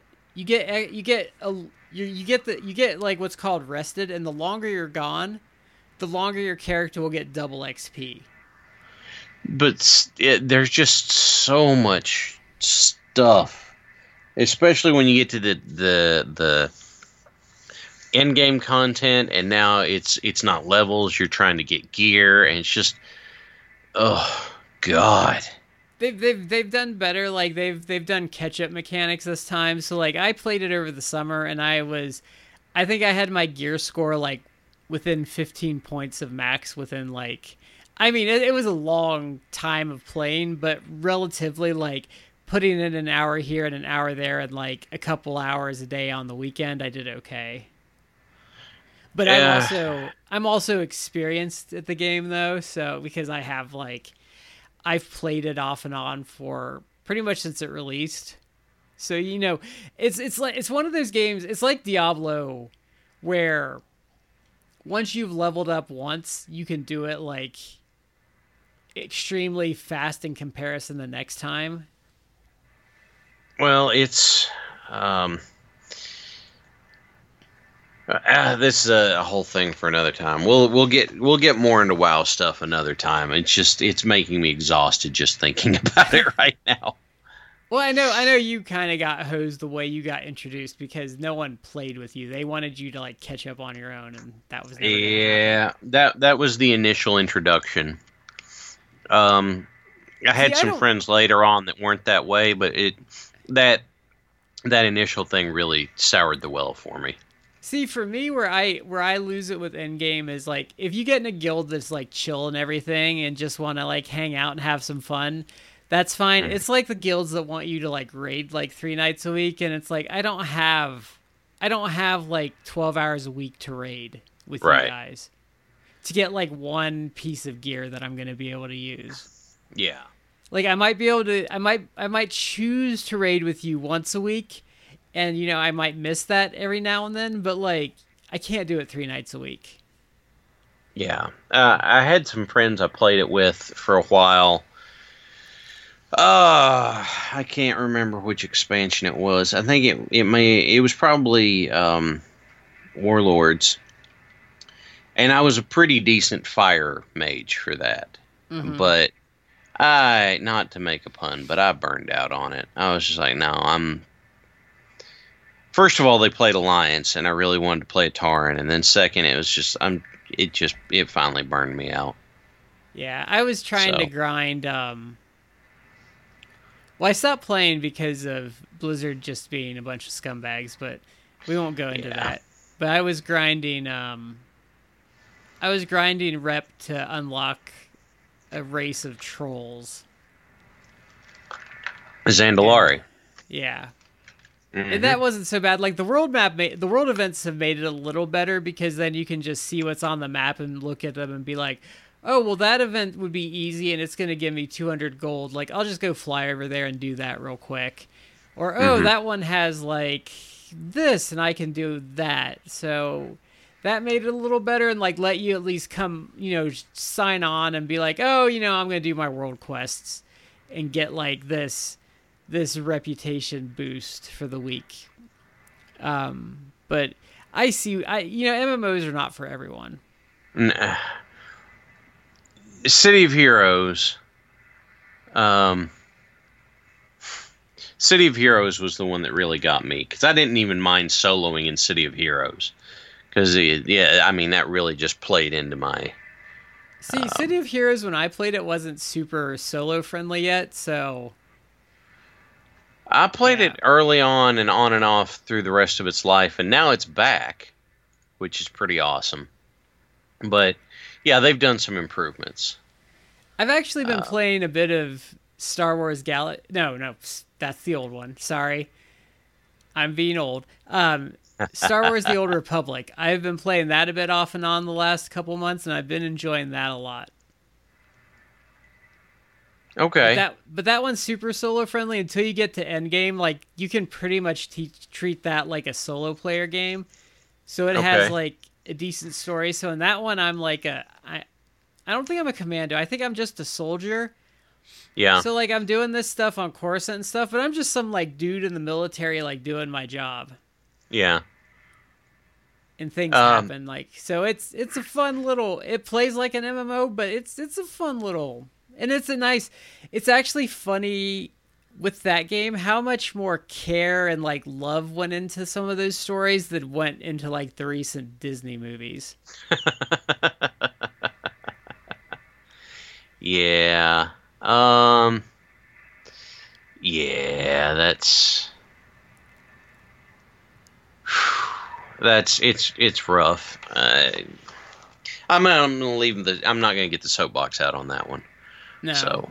like what's called rested, and the longer you're gone, the longer your character will get double XP. But there's just so much stuff, especially when you get to the end game content, and now it's not levels. You're trying to get gear, and it's just, oh god. They've done better. Like they've done catch up mechanics this time. So like I played it over the summer, and I think I had my gear score like within 15 points of max within like, I mean it was a long time of playing, but relatively like putting in an hour here and an hour there and like a couple hours a day on the weekend, I did okay. But yeah. I'm also experienced at the game though, so because I have like. I've played it off and on for pretty much since it released. So, you know, it's like, it's one of those games. It's like Diablo where once you've leveled up once, you can do it like extremely fast in comparison the next time. Well, it's, this is a whole thing for another time. We'll get more into WoW stuff another time. It's making me exhausted just thinking about it right now. Well, I know you kind of got hosed the way you got introduced because no one played with you. They wanted you to like catch up on your own, and that was never that was the initial introduction. I had some friends later on that weren't that way, but that initial thing really soured the well for me. See, for me, where I lose it with endgame is, like, if you get in a guild that's, like, chill and everything and just want to, like, hang out and have some fun, that's fine. Mm. It's like the guilds that want you to, like, raid, like, 3 nights a week, and it's like, I don't have like, 12 hours a week to raid with you guys to get, like, one piece of gear that I'm going to be able to use. Yeah. Like, I might choose to raid with you once a week, and, you know, I might miss that every now and then, but, like, I can't do it 3 nights a week. Yeah. I had some friends I played it with for a while. I can't remember which expansion it was. I think it was probably Warlords. And I was a pretty decent fire mage for that. Mm-hmm. But not to make a pun, but I burned out on it. I was just like, no, First of all, they played Alliance, and I really wanted to play Tauren. And then second, it was just it finally burned me out. Yeah, I was trying to grind. Well, I stopped playing because of Blizzard just being a bunch of scumbags, but we won't go into that. But I was grinding. I was grinding rep to unlock a race of trolls. Zandalari. Yeah. Mm-hmm. And that wasn't so bad. Like the world events have made it a little better because then you can just see what's on the map and look at them and be like, oh, well, that event would be easy and it's going to give me 200 gold. Like, I'll just go fly over there and do that real quick. Or, that one has like this and I can do that. So that made it a little better and like let you at least come, you know, sign on and be like, oh, you know, I'm going to do my world quests and get like this reputation boost for the week. But MMOs are not for everyone. Nah. City of Heroes. City of Heroes was the one that really got me because I didn't even mind soloing in City of Heroes because that really just played into my. See, City of Heroes when I played it wasn't super solo friendly yet, so. I played it early on and off through the rest of its life, and now it's back, which is pretty awesome. But, yeah, they've done some improvements. I've actually been playing a bit of Star Wars Galaxy. No, that's the old one. Sorry. I'm being old. Star Wars The Old Republic. I've been playing that a bit off and on the last couple months, and I've been enjoying that a lot. Okay. But that one's super solo friendly until you get to endgame. Like, you can pretty much treat that like a solo player game. So it has like a decent story. So in that one, I'm like I don't think I'm a commando. I think I'm just a soldier. Yeah. So like I'm doing this stuff on Coruscant and stuff, but I'm just some like dude in the military, like doing my job. Yeah. And things happen. Like, so it's a fun little, it plays like an MMO, but it's a fun little. And it's a nice, it's actually funny with that game how much more care and like love went into some of those stories that went into like the recent Disney movies. Yeah. Yeah, that's it's rough. I'm gonna leave the. I'm not gonna get the soapbox out on that one. No. So,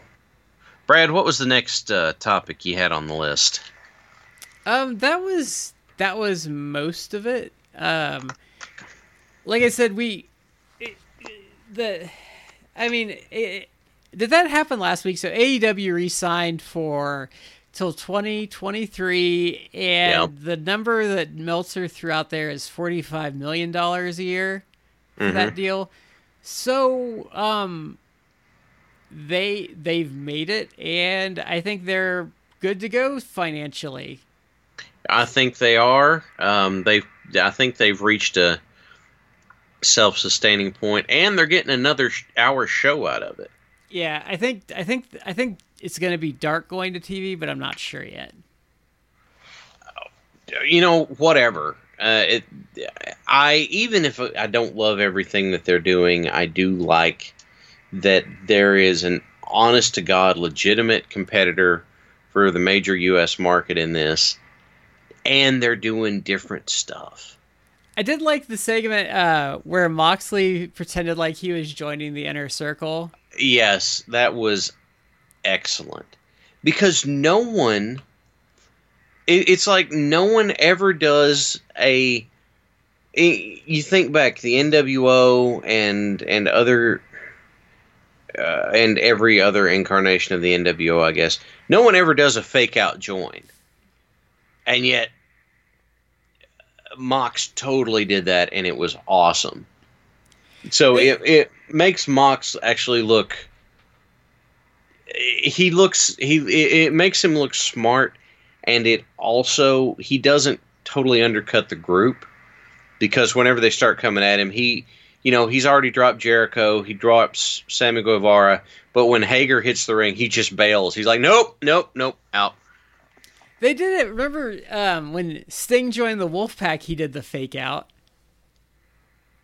Brad, what was the next topic you had on the list? That was most of it. Like I said, did that happen last week? So AEW re-signed for till 2023, and the number that Meltzer threw out there is $45 million a year for that deal. So, they've made it, and I think they're good to go financially. I think they are. I think they've reached a self-sustaining point, and they're getting another hour show out of it. Yeah, I think it's going to be Dark going to TV, but I'm not sure yet. You know, whatever. Even if I don't love everything that they're doing, I do like that there is an honest-to-God legitimate competitor for the major U.S. market in this, and they're doing different stuff. I did like the segment where Moxley pretended like he was joining the Inner Circle. Yes, that was excellent. Because no one... It's like no one ever does a... You think back, the NWO and other... and every other incarnation of the NWO, I guess. No one ever does a fake-out join. And yet, Mox totally did that, and it was awesome. So it makes Mox actually look... It makes him look smart, and it also... He doesn't totally undercut the group, because whenever they start coming at him, he... You know, he's already dropped Jericho. He drops Sammy Guevara. But when Hager hits the ring, he just bails. He's like, nope, out. They did it. Remember when Sting joined the Wolfpack, he did the fake out.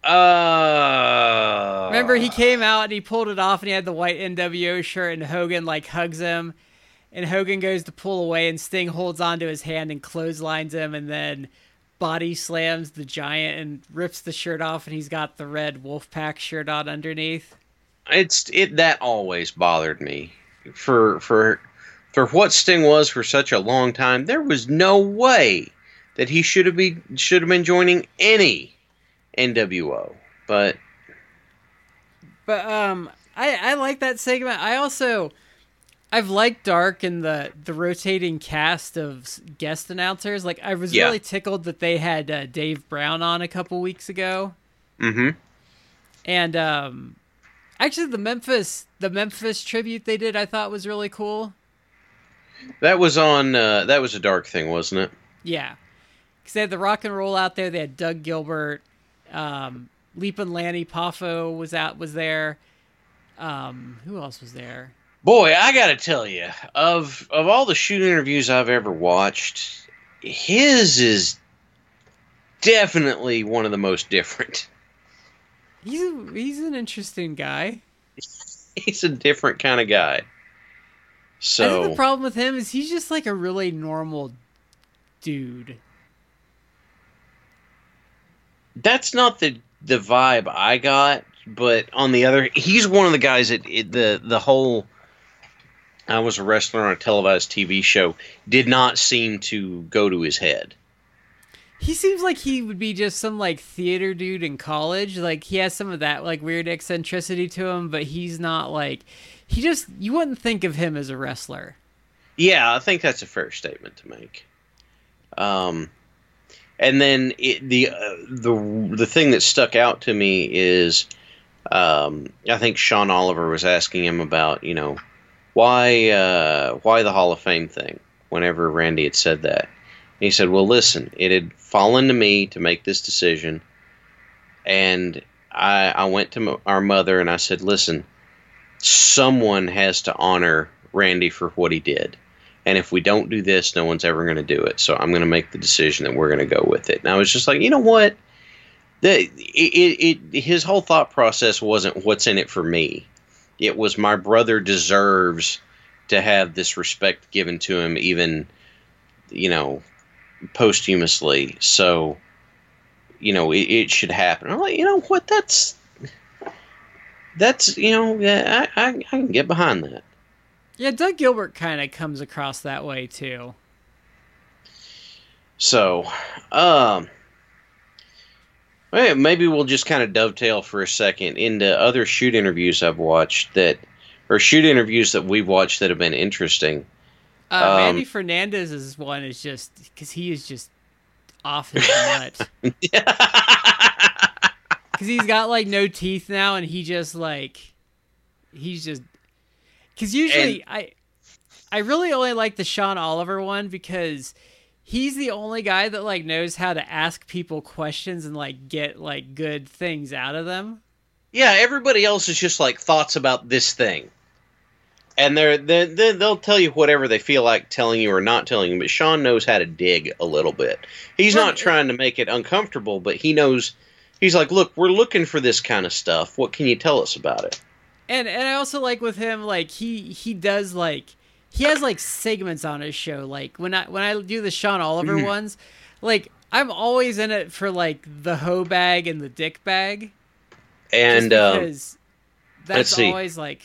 Remember, he came out and he pulled it off and he had the white NWO shirt and Hogan, like, hugs him. And Hogan goes to pull away and Sting holds onto his hand and clotheslines him and then... body slams the giant and rips the shirt off, and he's got the red Wolfpack shirt on underneath. That always bothered me. For what Sting was for such a long time, there was no way that he should have been joining any NWO. But I like that segment. I've liked Dark and the rotating cast of guest announcers. Like, I was really tickled that they had Dave Brown on a couple weeks ago. Mm-hmm. And actually, the Memphis tribute they did, I thought was really cool. That was on. That was a Dark thing, wasn't it? Yeah, because they had the Rock and Roll out there. They had Doug Gilbert, Leapin' Lanny Poffo was there. Who else was there? Boy, I gotta tell you, of all the shoot interviews I've ever watched, his is definitely one of the most different. He's an interesting guy. He's a different kind of guy. So I think the problem with him is he's just like a really normal dude. That's not the vibe I got, but on the other, he's one of the guys that the whole. I was a wrestler on a televised TV show, did not seem to go to his head. He seems like he would be just some like theater dude in college. Like he has some of that like weird eccentricity to him, but he's not like, he just, you wouldn't think of him as a wrestler. Yeah, I think that's a fair statement to make. And then the thing that stuck out to me is, I think Sean Oliver was asking him about, you know, why the Hall of Fame thing whenever Randy had said that. And he said, well, listen, it had fallen to me to make this decision. And I went to our mother and I said, listen, someone has to honor Randy for what he did. And if we don't do this, no one's ever going to do it. So I'm going to make the decision that we're going to go with it. And I was just like, you know what? His whole thought process wasn't what's in it for me. It was my brother deserves to have this respect given to him, even, you know, posthumously. So, you know, it should happen. I'm like, you know what? That's you know, I can get behind that. Yeah, Doug Gilbert kind of comes across that way, too. So, maybe we'll just kind of dovetail for a second into other shoot interviews I've watched that have been interesting. Mandy Fernandez's one is just, because he is just off his nut. Because he's got, like, no teeth now, and he's just... Because usually I really only like the Sean Oliver one because he's the only guy that like knows how to ask people questions and like get like good things out of them. Yeah, everybody else is just like thoughts about this thing, and they'll tell you whatever they feel like telling you or not telling you. But Sean knows how to dig a little bit. He's not trying to make it uncomfortable, but he knows. He's like, look, we're looking for this kind of stuff. What can you tell us about it? And I also like with him, like he does like he has like segments on his show. Like when I do the Sean Oliver ones, like I'm always in it for like the hoe bag and the dick bag. And because that's always like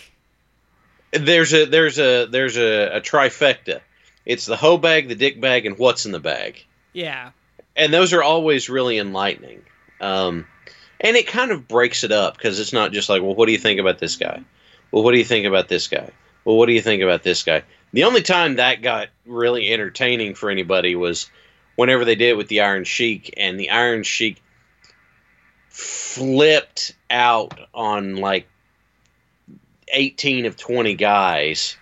there's a trifecta. It's the hoe bag, the dick bag, and what's in the bag. Yeah. And those are always really enlightening. And it kind of breaks it up because it's not just like, well, what do you think about this guy? Well, what do you think about this guy? Well, what do you think about this guy? The only time that got really entertaining for anybody was whenever they did it with the Iron Sheik, and the Iron Sheik flipped out on like 18 of 20 guys.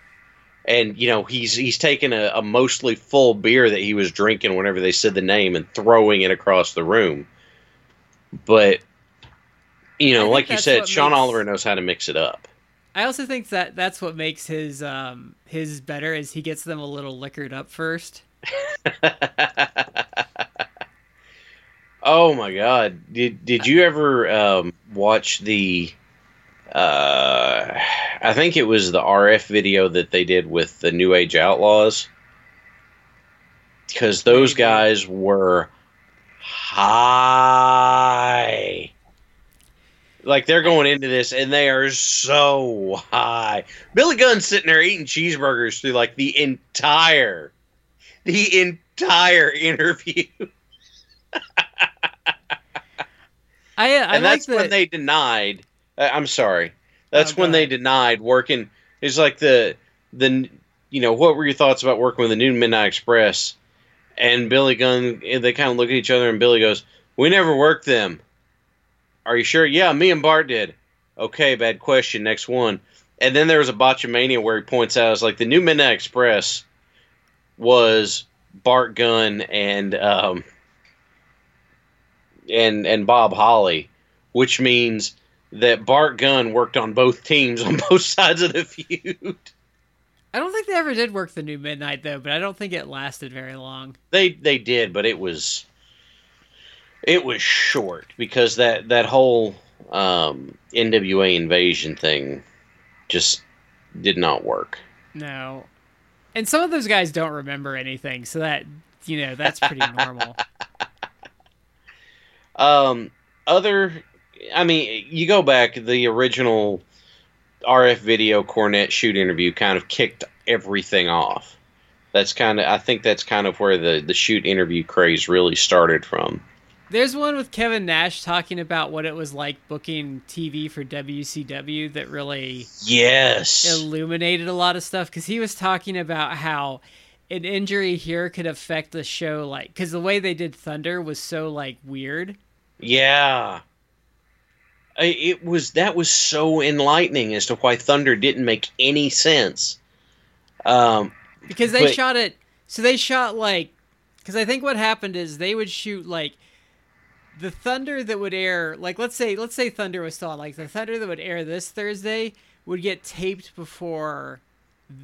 And, you know, he's taking a mostly full beer that he was drinking whenever they said the name and throwing it across the room. But... you know, like you said, Sean Oliver knows how to mix it up. I also think that that's what makes his better is he gets them a little liquored up first. Oh my God! Did you ever watch the? I think it was the RF video that they did with the New Age Outlaws, because those guys were high. Like, they're going into this, and they are so high. Billy Gunn's sitting there eating cheeseburgers through, like, the entire interview. That's when they denied working. It's like the you know, what were your thoughts about working with the New Midnight Express? And Billy Gunn, they kind of look at each other, and Billy goes, we never worked them. Are you sure? Yeah, me and Bart did. Okay, bad question. Next one. And then there was a Botchamania where he points out, it's like, the New Midnight Express was Bart Gunn and Bob Holly, which means that Bart Gunn worked on both teams on both sides of the feud. I don't think they ever did work the New Midnight, though, but I don't think it lasted very long. They did, but it was... it was short because that whole NWA invasion thing just did not work. No. And some of those guys don't remember anything, so that, you know, that's pretty normal. You go back, the original RF video Cornette shoot interview kind of kicked everything off. that's kind of, I think that's kind of where the shoot interview craze really started from. There's one with Kevin Nash talking about what it was like booking TV for WCW that really illuminated a lot of stuff, because he was talking about how an injury here could affect the show, like, because the way they did Thunder was so, like, weird. Yeah. It was, that was so enlightening as to why Thunder didn't make any sense. Because they shot it, so they shot, like, because I think what happened is they would shoot, like, the Thunder that would air, like, let's say Thunder was still on, like, the Thunder that would air this Thursday would get taped before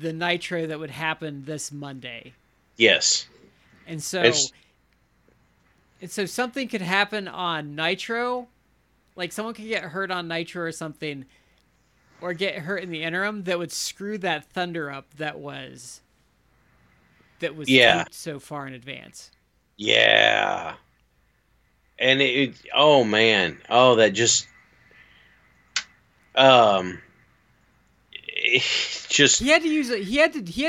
the Nitro that would happen this Monday. Yes. And so, something could happen on Nitro, like someone could get hurt on Nitro or something, or get hurt in the interim that would screw that Thunder up that was taped so far in advance. Yeah. And it, oh man, oh, that just, he had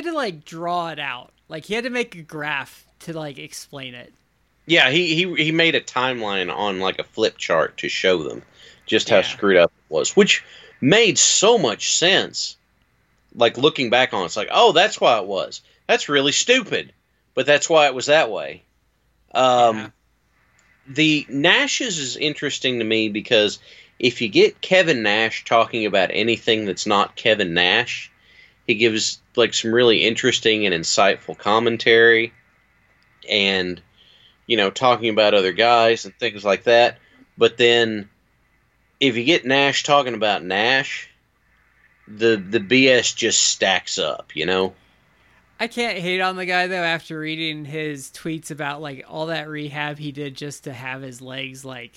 to like draw it out. Like, he had to make a graph to, like, explain it. Yeah. He made a timeline on, like, a flip chart to show them just how screwed up it was, which made so much sense. Like, looking back on it, it's like, oh, that's why it was, that's really stupid, but that's why it was that way. The Nash's is interesting to me because if you get Kevin Nash talking about anything that's not Kevin Nash, he gives, like, some really interesting and insightful commentary and, you know, talking about other guys and things like that. But then if you get Nash talking about Nash, the BS just stacks up, you know? I can't hate on the guy, though, after reading his tweets about, like, all that rehab he did just to have his legs, like,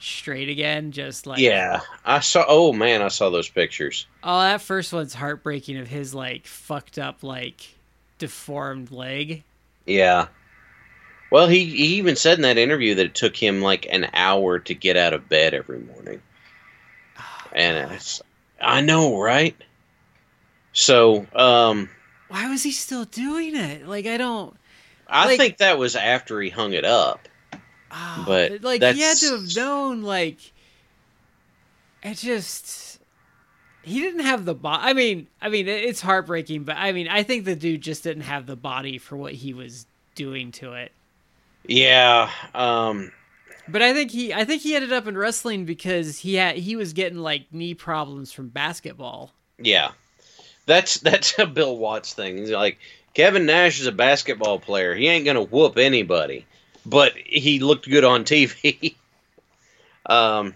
straight again. Just like, yeah, I saw those pictures. Oh, that first one's heartbreaking, of his, like, fucked up, like, deformed leg. Yeah. Well, he even said in that interview that it took him, like, an hour to get out of bed every morning. Oh, and it's, I know, right? So, why was he still doing it? Like, I don't... I think that was after he hung it up. Oh, but, like, he had to have known, like... It just... He didn't have the body... I mean, it's heartbreaking, but, I mean, I think the dude just didn't have the body for what he was doing to it. Yeah, But I think he ended up in wrestling because he was getting, like, knee problems from basketball. Yeah. That's a Bill Watts thing. He's like, Kevin Nash is a basketball player. He ain't going to whoop anybody. But he looked good on TV. But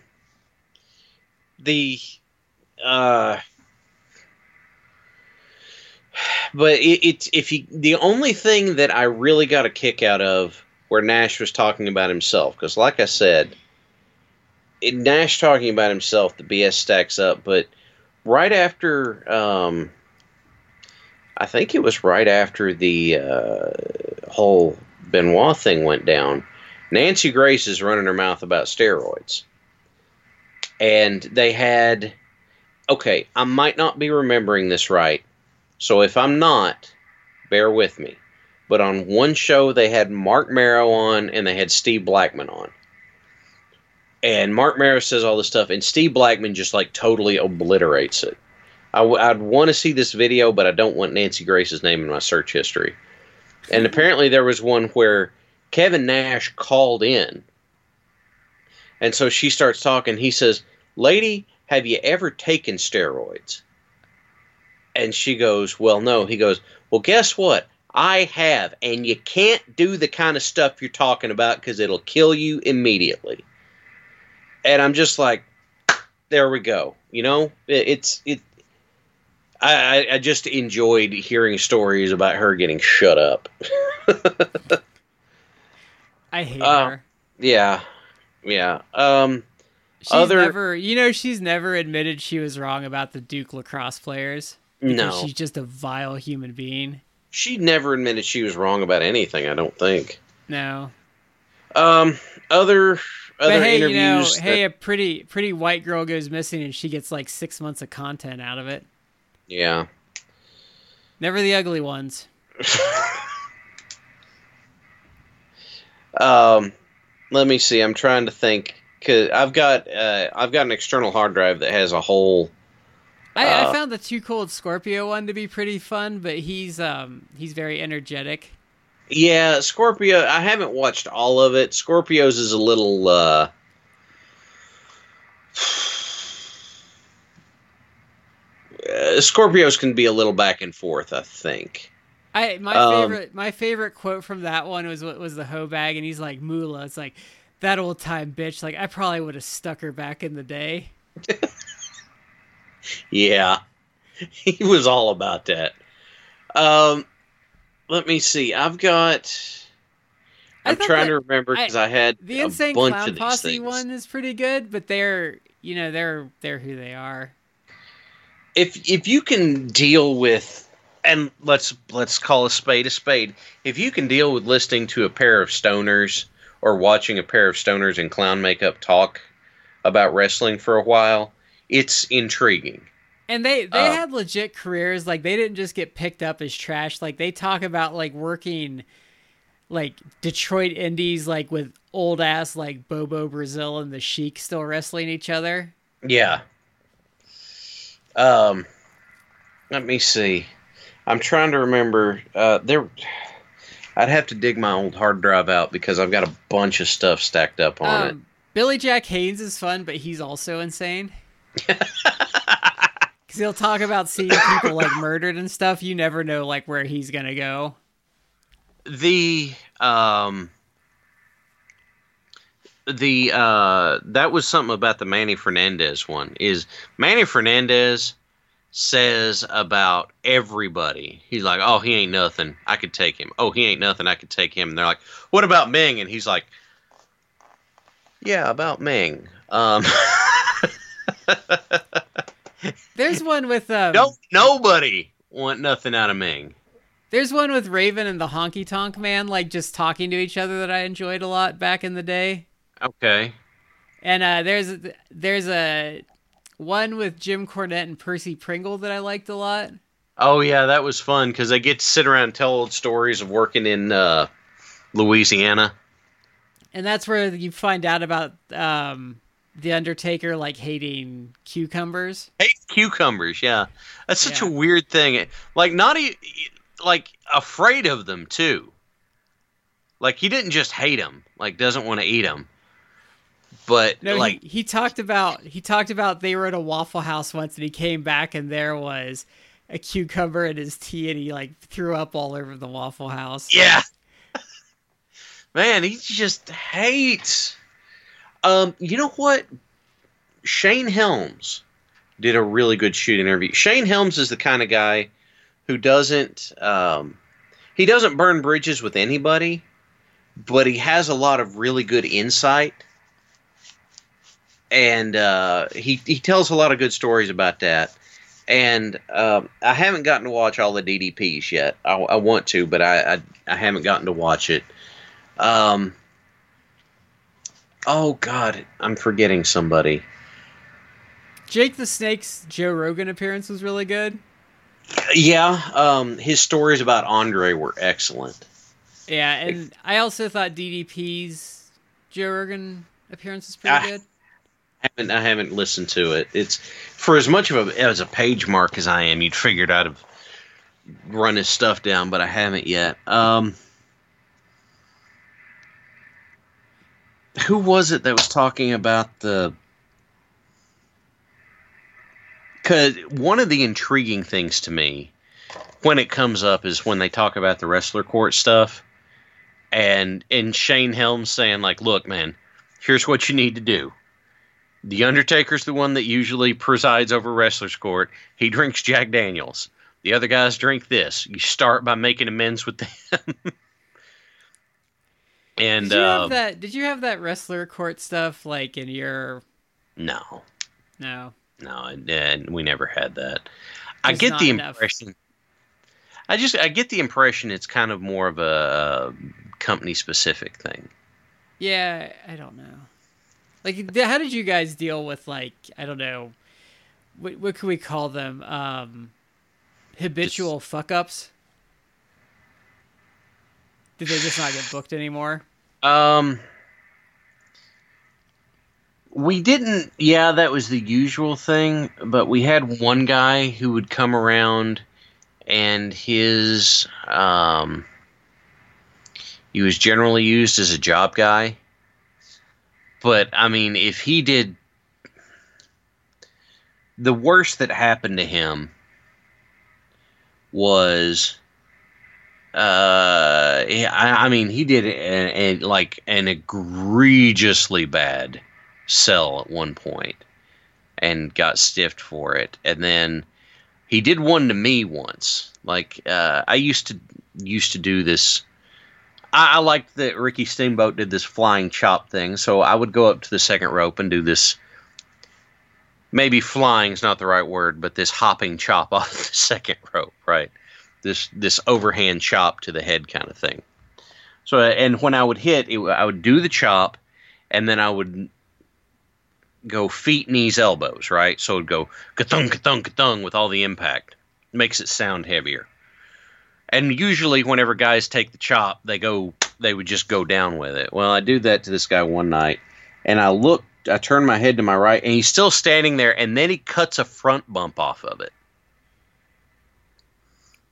it's the only thing that I really got a kick out of where Nash was talking about himself, because like I said, Nash talking about himself, the BS stacks up. But right after... I think it was right after the whole Benoit thing went down, Nancy Grace is running her mouth about steroids. And they had... Okay, I might not be remembering this right, so if I'm not, bear with me. But on one show, they had Mark Merrow on, and they had Steve Blackman on. And Mark Merrow says all this stuff, and Steve Blackman just, like, totally obliterates it. I'd want to see this video, but I don't want Nancy Grace's name in my search history. And apparently there was one where Kevin Nash called in. And so she starts talking. He says, "Lady, have you ever taken steroids?" And she goes, "Well, no." He goes, "Well, guess what? I have, and you can't do the kind of stuff you're talking about because it'll kill you immediately." And I'm just like, there we go. You know, I just enjoyed hearing stories about her getting shut up. I hate her. Yeah. Yeah. She's never admitted she was wrong about the Duke lacrosse players. No. She's just a vile human being. She never admitted she was wrong about anything, I don't think. No. Other hey, interviews. A pretty white girl goes missing and she gets like 6 months of content out of it. Yeah. Never the ugly ones. Let me see. I'm trying to think. Cause I've got an external hard drive that has a whole. I found the Too Cold Scorpio one to be pretty fun, but he's very energetic. Yeah, Scorpio. I haven't watched all of it. Scorpio's is a little. Scorpios can be a little back and forth, I think. My favorite quote from that one was the hoe bag, and he's like, Moolah. It's like, that old time bitch. Like, I probably would have stuck her back in the day. Yeah, he was all about that. Let me see. I've got. I'm trying to remember because I had the Insane Clown Posse one is pretty good, but they're who they are. If you can deal with, and let's call a spade a spade. If you can deal with listening to a pair of stoners or watching a pair of stoners in clown makeup talk about wrestling for a while, it's intriguing. And they had legit careers. Like, they didn't just get picked up as trash. Like, they talk about, like, working, like, Detroit indies, like, with old ass, like, Bobo Brazil and the Sheik still wrestling each other. Yeah. Let me see. I'm trying to remember. I'd have to dig my old hard drive out because I've got a bunch of stuff stacked up on it. Billy Jack Haynes is fun, but he's also insane. Because he'll talk about seeing people like murdered and stuff. You never know like where he's gonna go. That was something about the Mandy Fernandez one. Is Mandy Fernandez says about everybody, he's like, oh, he ain't nothing, I could take him. Oh, he ain't nothing, I could take him. And they're like, what about Ming? And he's like, yeah, about Ming. There's one with nobody want nothing out of Ming. There's one with Raven and the Honky Tonk Man, like just talking to each other that I enjoyed a lot back in the day. Okay. And there's a one with Jim Cornette and Percy Pringle that I liked a lot. Oh yeah, that was fun because they get to sit around and tell old stories of working in Louisiana. And that's where you find out about. The Undertaker, like, hating cucumbers. Hate cucumbers, yeah. That's such a weird thing. Like, afraid of them, too. Like, he didn't just hate them. Like, doesn't want to eat them. But, no, like... He talked about they were at a Waffle House once, and he came back, and there was a cucumber in his tea, and he, like, threw up all over the Waffle House. Yeah. Man, he just hates... you know what? Shane Helms did a really good shoot interview. Shane Helms is the kind of guy who doesn't burn bridges with anybody, but he has a lot of really good insight, and he tells a lot of good stories about that. And I haven't gotten to watch all the DDPs yet. I want to, but I haven't gotten to watch it. Oh, God, I'm forgetting somebody. Jake the Snake's Joe Rogan appearance was really good. Yeah, his stories about Andre were excellent. Yeah, and I also thought DDP's Joe Rogan appearance was pretty good. I haven't listened to it. It's for as much of a page mark as I am, you'd figured I'd have run his stuff down, but I haven't yet. Who was it that was talking about the... Because one of the intriguing things to me when it comes up is when they talk about the wrestler court stuff and Shane Helms saying, like, look, man, here's what you need to do. The Undertaker's the one that usually presides over wrestler's court. He drinks Jack Daniels. The other guys drink this. You start by making amends with them. And did you have that wrestler court stuff like in your? No, and we never had that. I get the impression it's kind of more of a company specific thing. Yeah, I don't know. Like, how did you guys deal with, like, I don't know, what could we call them? Habitual fuck ups. Did they just not get booked anymore? We didn't. Yeah, that was the usual thing. But we had one guy who would come around, and his he was generally used as a job guy. But I mean, if he did, the worst that happened to him was, I mean, he did an egregiously bad sell at one point and got stiffed for it. And then he did one to me once. Like, I used to do this. I liked that Ricky Steamboat did this flying chop thing, so I would go up to the second rope and do this. Maybe flying's not the right word, but this hopping chop off the second rope, right? This overhand chop to the head kind of thing. So, and when I would hit, I would do the chop, and then I would go feet, knees, elbows, right? So it would go ka-thung, ka-thung, ka-thung with all the impact. It makes it sound heavier. And usually whenever guys take the chop, they would just go down with it. Well, I did that to this guy one night, and I turned my head to my right, and he's still standing there, and then he cuts a front bump off of it.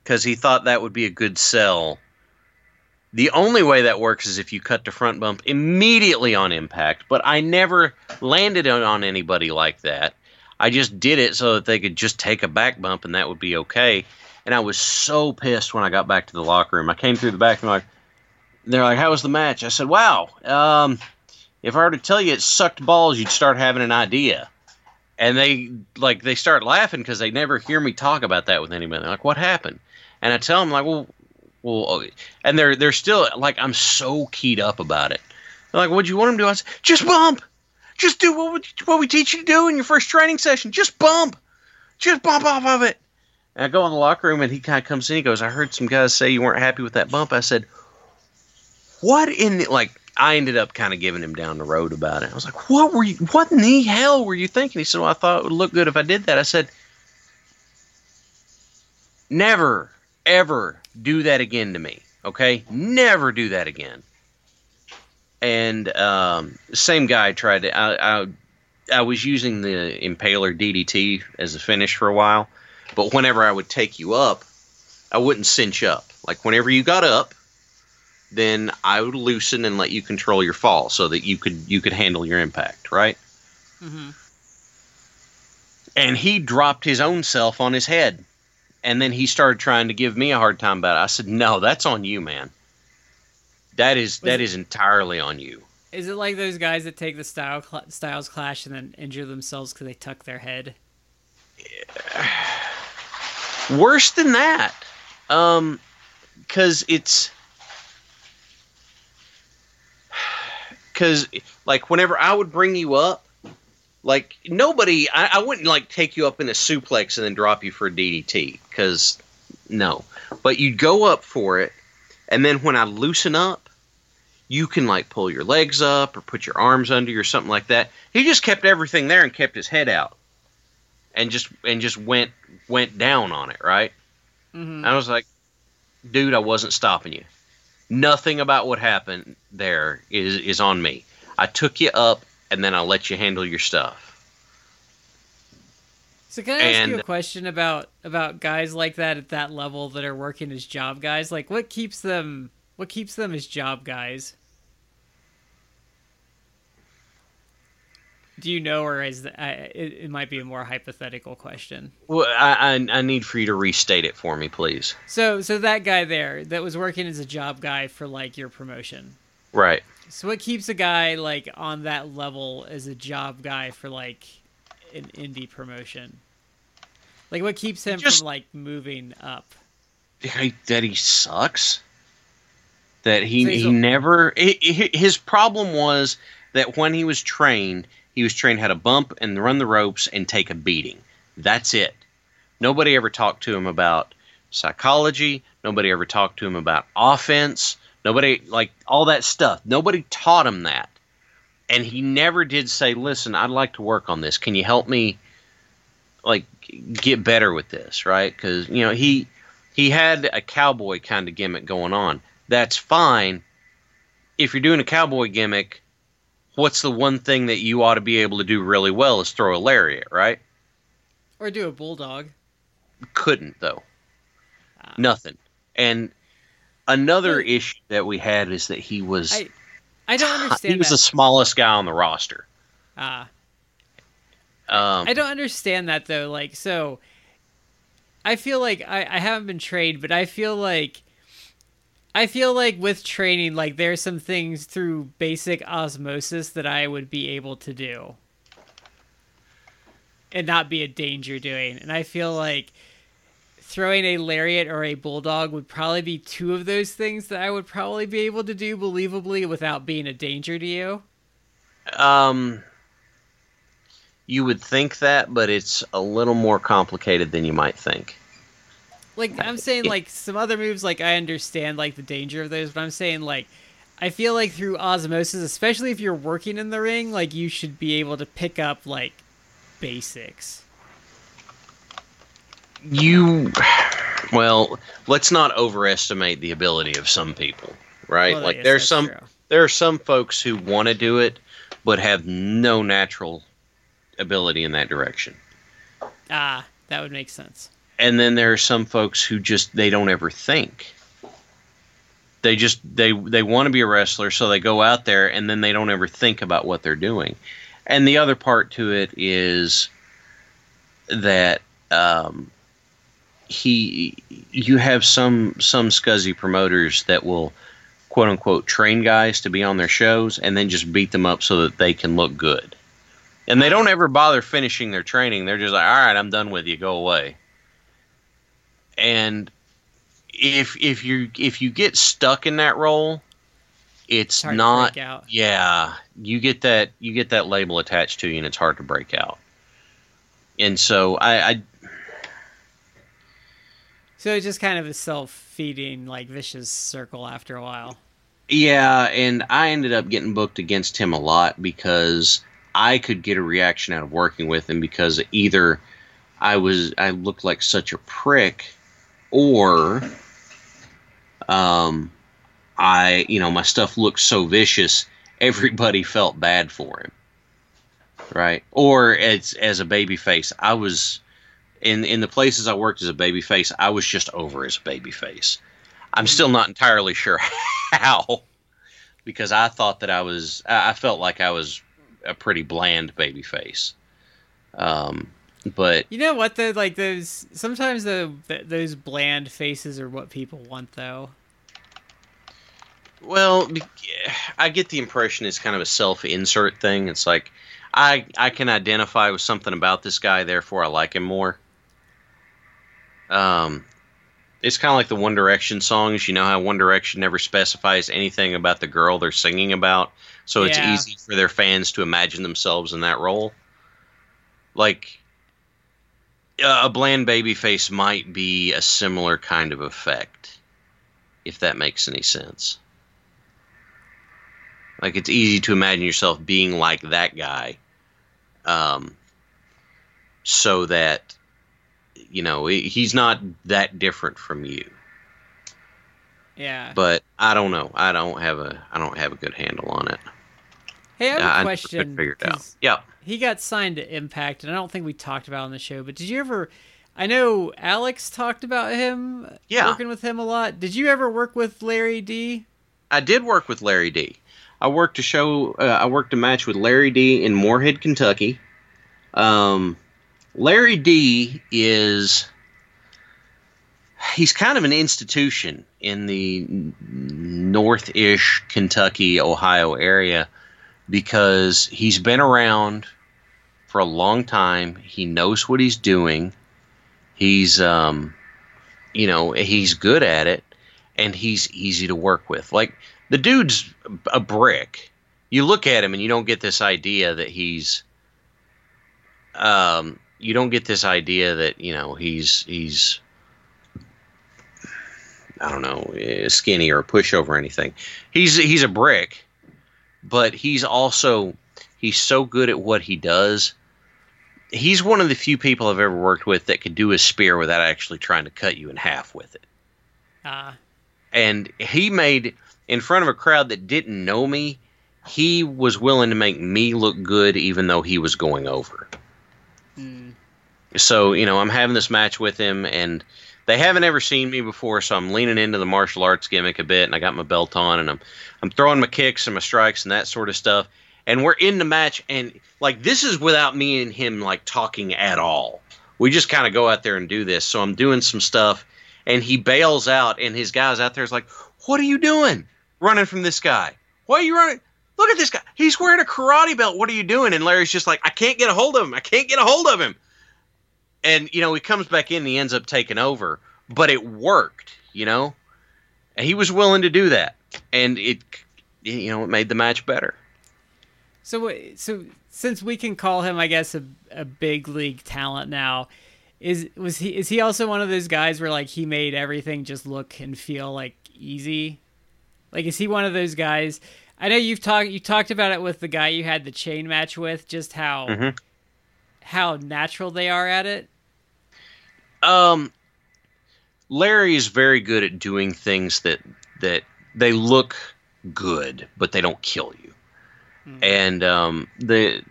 Because he thought that would be a good sell. The only way that works is if you cut the front bump immediately on impact, but I never landed on anybody like that. I just did it so that they could just take a back bump, and that would be okay. And I was so pissed when I got back to the locker room. I came through the back, and they're like, how was the match? I said, wow, if I were to tell you it sucked balls, you'd start having an idea. And they start laughing because they never hear me talk about that with anybody. They're like, what happened? And I tell them, like, well, and they're still, like, I'm so keyed up about it. They're like, what'd you want them to do? I said, just bump. Just do what we teach you to do in your first training session. Just bump. Just bump off of it. And I go in the locker room, and he kind of comes in. He goes, I heard some guys say you weren't happy with that bump. I said, what in the, like, I ended up kind of giving him down the road about it. I was like, what in the hell were you thinking? He said, well, I thought it would look good if I did that. I said, never, ever do that again to me. Okay? Never do that again. And same guy tried to, I was using the Impaler DDT as a finish for a while. But whenever I would take you up, I wouldn't cinch up. Like, whenever you got up, then I would loosen and let you control your fall so that you could handle your impact, right? Mm-hmm. And he dropped his own self on his head. And then he started trying to give me a hard time about it. I said, no, that's on you, man. That is entirely on you. Is it like those guys that take the Styles Clash and then injure themselves because they tuck their head? Yeah. Worse than that. Because it's... Because, like, whenever I would bring you up, like, nobody... I wouldn't, like, take you up in a suplex and then drop you for a DDT. Because, no. But you'd go up for it, and then when I loosen up, you can, like, pull your legs up or put your arms under you or something like that. He just kept everything there and kept his head out. And just went down on it, right? Mm-hmm. I was like, dude, I wasn't stopping you. Nothing about what happened there is on me. I took you up, and then I let you handle your stuff. So can I ask you a question about guys like that at that level that are working as job guys? Like, what keeps them as job guys? Do you know, or it might be a more hypothetical question? Well, I need for you to restate it for me, please. So that guy there that was working as a job guy for, like, your promotion. Right. So what keeps a guy, like, on that level as a job guy for, like, an indie promotion? Like, what keeps him from, like, moving up? That he sucks. That he never... His problem was that when he was trained... He was trained how to bump and run the ropes and take a beating. That's it. Nobody ever talked to him about psychology. Nobody ever talked to him about offense. Nobody, like, all that stuff. Nobody taught him that. And he never did say, listen, I'd like to work on this. Can you help me, like, get better with this, right? Because, you know, he had a cowboy kind of gimmick going on. that's fine. If you're doing a cowboy gimmick, what's the one thing that you ought to be able to do really well is throw a lariat, right? Or do a bulldog. Couldn't, though. Nothing. And another issue that we had is that he was... I don't understand. He was the smallest guy on the roster. I don't understand that, though. Like, so... I feel like I haven't been trained, but I feel like with training, like there's some things through basic osmosis that I would be able to do and not be a danger doing. And I feel like throwing a lariat or a bulldog would probably be two of those things that I would probably be able to do believably without being a danger to you. You would think that, but it's a little more complicated than you might think. Like, I'm saying, like, some other moves, like, I understand, like, the danger of those, but I'm saying, like, I feel like through osmosis, especially if you're working in the ring, like, you should be able to pick up, like, basics. Well, let's not overestimate the ability of some people, right? Well, like, there are some folks who want to do it, but have no natural ability in that direction. That would make sense. And then there are some folks who just, they don't ever think. They just, they want to be a wrestler, so they go out there and then they don't ever think about what they're doing. And the other part to it is that you have some scuzzy promoters that will quote unquote train guys to be on their shows and then just beat them up so that they can look good. And they don't ever bother finishing their training. They're just like, all right, I'm done with you. Go away. And if you get stuck in that role, it's not. Yeah, you get that label attached to you, and it's hard to break out. And so so it's just kind of a self-feeding, like, vicious circle after a while. Yeah, and I ended up getting booked against him a lot because I could get a reaction out of working with him, because either I looked like such a prick, or my stuff looked so vicious everybody felt bad for him, right? Or as a babyface, I was in the places I worked as a babyface, I was just over as a babyface. I'm still not entirely sure how, because I thought that I felt like I was a pretty bland baby face. But you know what, though? Like, those, sometimes those bland faces are what people want, though. Well, I get the impression it's kind of a self-insert thing. It's like, I can identify with something about this guy, therefore I like him more. It's kind of like the One Direction songs. You know how One Direction never specifies anything about the girl they're singing about, so it's easy for their fans to imagine themselves in that role. Like, a bland babyface might be a similar kind of effect, if that makes any sense. Like, it's easy to imagine yourself being like that guy, so that, you know, he's not that different from you. Yeah. But I don't know. I don't have a good handle on it. Hey, I have a question. Figure it out. Yeah. He got signed to Impact, and I don't think we talked about it on the show, but did you ever... I know Alex talked about him, working with him a lot. Did you ever work with Larry D? I did work with Larry D. I worked a match with Larry D in Moorhead, Kentucky. Larry D he's kind of an institution in the north-ish Kentucky, Ohio area, because he's been around for a long time. He knows what he's doing. He's, he's good at it, and he's easy to work with. Like, the dude's a brick. You look at him and you don't get this idea that he's... You don't get this idea that, you know, he's I don't know, skinny or a pushover or anything. He's a brick, but he's so good at what he does. He's one of the few people I've ever worked with that could do a spear without actually trying to cut you in half with it. And he made, in front of a crowd that didn't know me, he was willing to make me look good even though he was going over. Mm. So, you know, I'm having this match with him, and they haven't ever seen me before, so I'm leaning into the martial arts gimmick a bit, and I got my belt on, and I'm throwing my kicks and my strikes and that sort of stuff. And we're in the match, and, like, this is without me and him, like, talking at all. We just kind of go out there and do this. So I'm doing some stuff, and he bails out, and his guys out there is like, "What are you doing? Running from this guy. Why are you running? Look at this guy. He's wearing a karate belt. What are you doing?" And Larry's just like, "I can't get a hold of him. I can't get a hold of him." And, you know, he comes back in and he ends up taking over. But it worked, you know. And he was willing to do that. And it, you know, it made the match better. So since we can call him, I guess, a big league talent now, is he also one of those guys where, like, he made everything just look and feel, like, easy? Like, is he one of those guys? I know you talked about it with the guy you had the chain match with, just how... Mm-hmm. How natural they are at it? Larry is very good at doing things that they look good, but they don't kill you. Mm. And the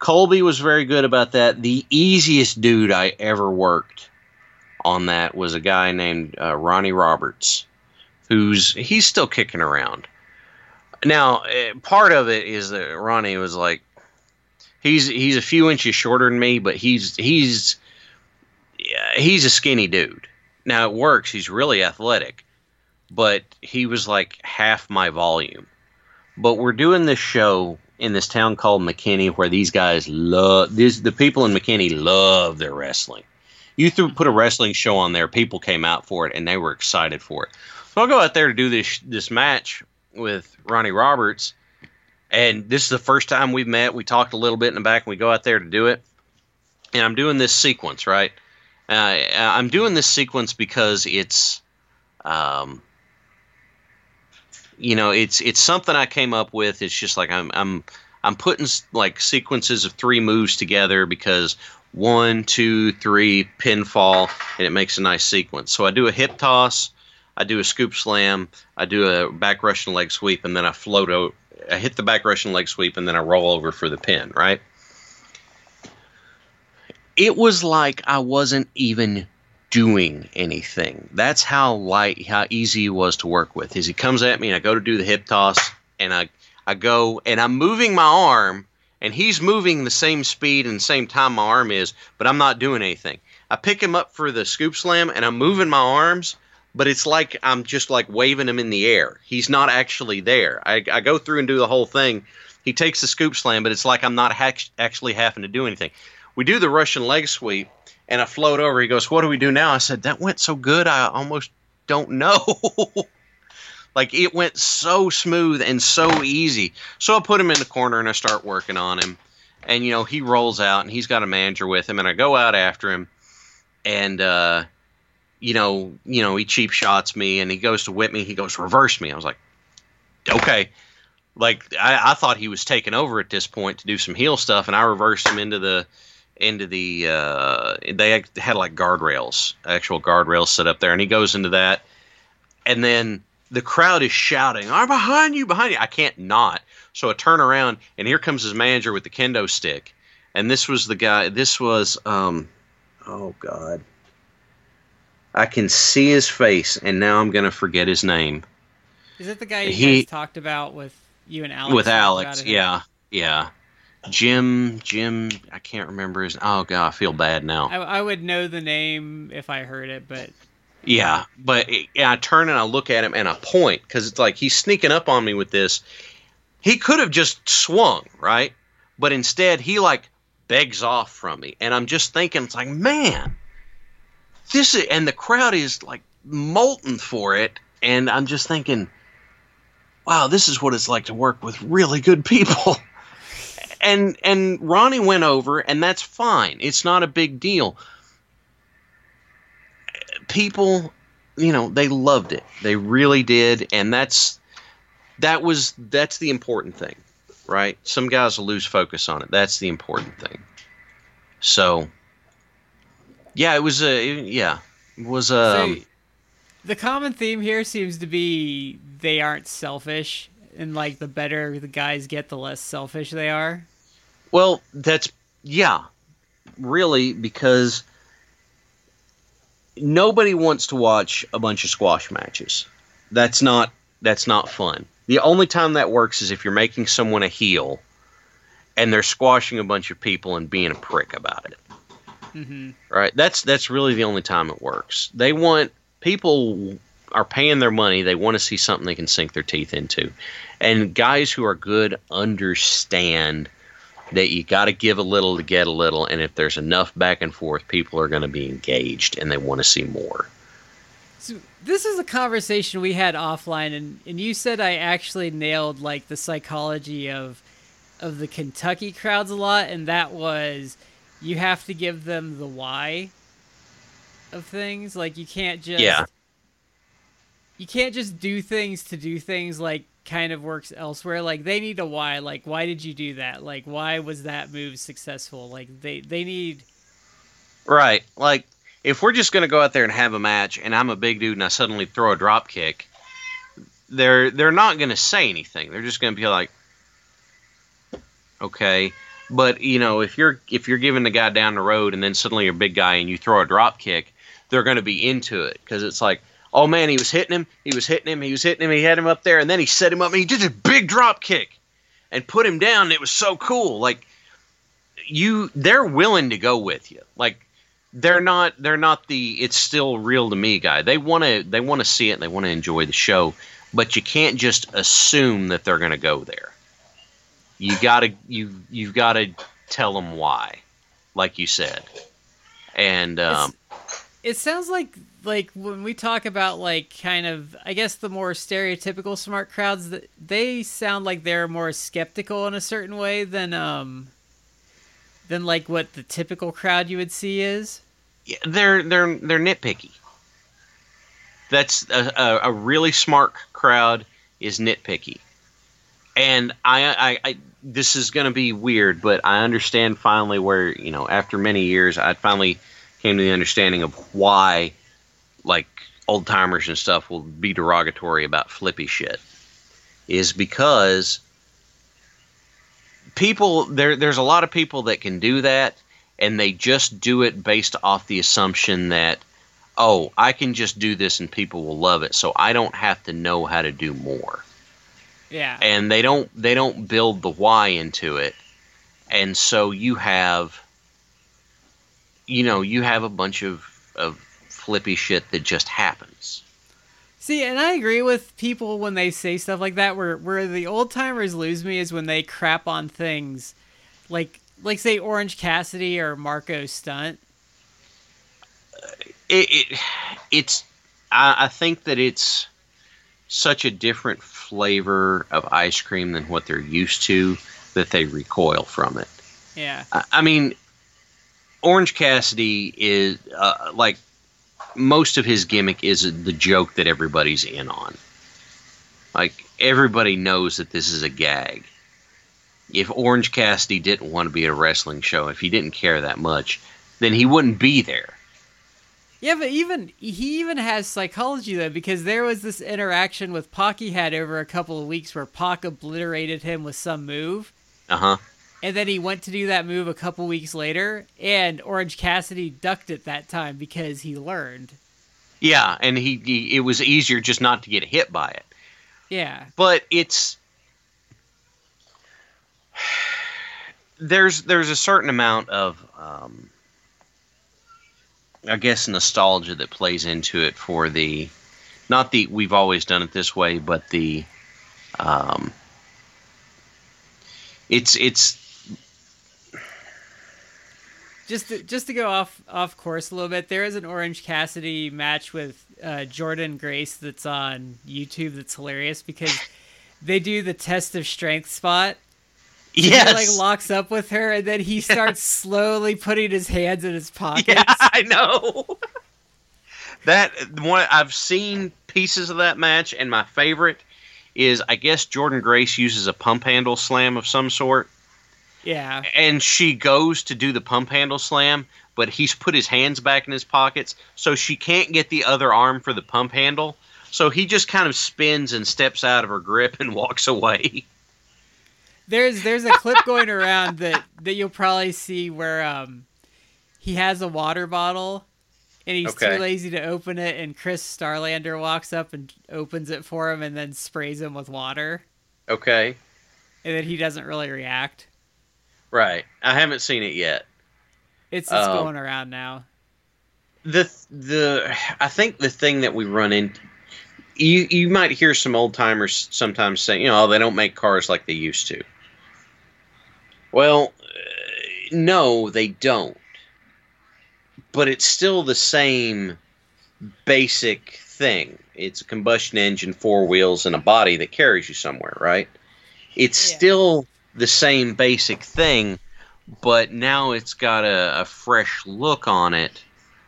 Colby was very good about that. The easiest dude I ever worked on that was a guy named Ronnie Roberts, he's still kicking around. Now, part of it is that Ronnie was like, He's a few inches shorter than me, but he's a skinny dude. Now it works. He's really athletic, but he was like half my volume. But we're doing this show in this town called McKinney, where these guys the people in McKinney love their wrestling. You put a wrestling show on there, people came out for it and they were excited for it. So I'll go out there to do this match with Ronnie Roberts. And this is the first time we've met. We talked a little bit in the back, and we go out there to do it. And I'm doing this sequence, right? I'm doing this sequence because it's, you know, it's something I came up with. It's just like I'm putting, like, sequences of three moves together because 1, 2, 3 pinfall, and it makes a nice sequence. So I do a hip toss, I do a scoop slam, I do a back Russian leg sweep, and then I float out. I hit the back Russian leg sweep, and then I roll over for the pin, right? It was like I wasn't even doing anything. That's how light, how easy it was to work with. Is he comes at me, and I go to do the hip toss, and I go, and I'm moving my arm, and he's moving the same speed and same time my arm is, but I'm not doing anything. I pick him up for the scoop slam, and I'm moving my arms, but it's like I'm just, like, waving him in the air. He's not actually there. I go through and do the whole thing. He takes the scoop slam, but it's like I'm not actually having to do anything. We do the Russian leg sweep, and I float over. He goes, "What do we do now?" I said, "That went so good, I almost don't know." Like, it went so smooth and so easy. So I put him in the corner, and I start working on him. And, you know, he rolls out, and he's got a manager with him, and I go out after him, and you know, he cheap shots me, and he goes to whip me. He goes, "Reverse me." I was like, okay. Like, I thought he was taking over at this point to do some heel stuff, and I reversed him into the they had, like, guardrails, actual guardrails set up there, and he goes into that. And then the crowd is shouting, "I'm behind you, behind you." I can't not. So I turn around, and here comes his manager with the kendo stick. And this was the guy, oh, God. I can see his face, and now I'm going to forget his name. Is it the guy you guys talked about with you and Alex? With Alex, yeah. Jim, I can't remember his name. Oh, God, I feel bad now. I would know the name if I heard it, but... Yeah, but I turn and I look at him and I point, because it's like he's sneaking up on me with this. He could have just swung, right? But instead, he, like, begs off from me, and I'm just thinking, it's like, man... This is, and the crowd is, like, molten for it, and I'm just thinking, wow, this is what it's like to work with really good people. And Ronnie went over, and that's fine. It's not a big deal. People, you know, they loved it. They really did, and that's the important thing, right? Some guys will lose focus on it. That's the important thing. So... Yeah, it was a... The common theme here seems to be they aren't selfish, and like the better the guys get, the less selfish they are. Well, that's, yeah, really, because nobody wants to watch a bunch of squash matches. That's not fun. The only time that works is if you're making someone a heel and they're squashing a bunch of people and being a prick about it. Mm-hmm. Right? That's really the only time it works. They want, people are paying their money. They want to see something they can sink their teeth into. And guys who are good understand that you got to give a little to get a little, and if there's enough back and forth, people are going to be engaged and they want to see more. So this is a conversation we had offline, and you said I actually nailed like the psychology of the Kentucky crowds a lot, and that was you have to give them the why of things. Like you can't just you can't just do things to do things, like kind of works elsewhere. Like they need a why. Like why did you do that? Like why was that move successful? Like they need, right? Like if we're just going to go out there and have a match, and I'm a big dude and I suddenly throw a drop kick, they're not going to say anything. They're just going to be like, okay. But you know, if you're giving the guy down the road and then suddenly you're a big guy and you throw a drop kick, they're going to be into it because it's like, oh man, he was hitting him, he had him up there, and then he set him up and he did a big drop kick and put him down. And it was so cool. Like they're willing to go with you. Like they're not the it's still real to me guy. They want to see it and they want to enjoy the show, but you can't just assume that they're going to go there. You've got to tell them why, like you said. And it sounds like when we talk about like kind of, I guess, the more stereotypical smart crowds, they sound like they're more skeptical in a certain way than like what the typical crowd you would see is. Yeah, they're nitpicky. That's a really smart crowd is nitpicky. And I this is going to be weird, but I understand finally where, you know, after many years, I finally came to the understanding of why, like, old timers and stuff will be derogatory about flippy shit, is because people, there's a lot of people that can do that, and they just do it based off the assumption that, oh, I can just do this and people will love it, so I don't have to know how to do more. Yeah. And they don't build the why into it. And so you have a bunch of flippy shit that just happens. See, and I agree with people when they say stuff like that. Where the old timers lose me is when they crap on things like say Orange Cassidy or Marco Stunt. I think that it's such a different flavor of ice cream than what they're used to that they recoil from it. Yeah. I mean, Orange Cassidy is like most of his gimmick is the joke that everybody's in on. Like everybody knows that this is a gag. If Orange Cassidy didn't want to be at a wrestling show, if he didn't care that much, then he wouldn't be there. Yeah, but he even has psychology, though, because there was this interaction with Pac he had over a couple of weeks where Pac obliterated him with some move. Uh-huh. And then he went to do that move a couple weeks later, and Orange Cassidy ducked it that time because he learned. Yeah, and it was easier just not to get hit by it. Yeah. But it's... There's a certain amount of... I guess nostalgia that plays into it for the, not the we've always done it this way, but the, it's just to go off course a little bit. There is an Orange Cassidy match with Jordan Grace that's on YouTube. That's hilarious because they do the test of strength spot. Yes. He like locks up with her, and then he starts slowly putting his hands in his pockets. Yeah, I know. That one, I've seen pieces of that match, and my favorite is, I guess, Jordan Grace uses a pump handle slam of some sort. Yeah. And she goes to do the pump handle slam, but he's put his hands back in his pockets, so she can't get the other arm for the pump handle. So he just kind of spins and steps out of her grip and walks away. There's a clip going around that you'll probably see where he has a water bottle and he's too lazy to open it, and Chris Starlander walks up and opens it for him and then sprays him with water. Okay. And then he doesn't really react. Right. I haven't seen it yet. It's going around now. I think the thing that we run into, you might hear some old timers sometimes saying, you know, oh, they don't make cars like they used to. Well, no, they don't. But it's still the same basic thing. It's a combustion engine, four wheels, and a body that carries you somewhere, right? It's still the same basic thing, but now it's got a fresh look on it,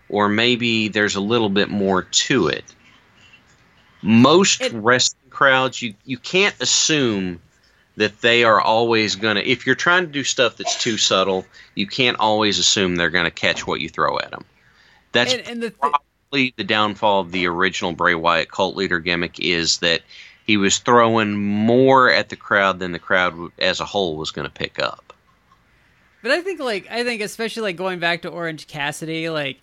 or maybe there's a little bit more to it. Most wrestling crowds, you can't assume that they are always going to... If you're trying to do stuff that's too subtle, you can't always assume they're going to catch what you throw at them. That's probably the downfall of the original Bray Wyatt cult leader gimmick, is that he was throwing more at the crowd than the crowd as a whole was going to pick up. But I think especially like going back to Orange Cassidy, like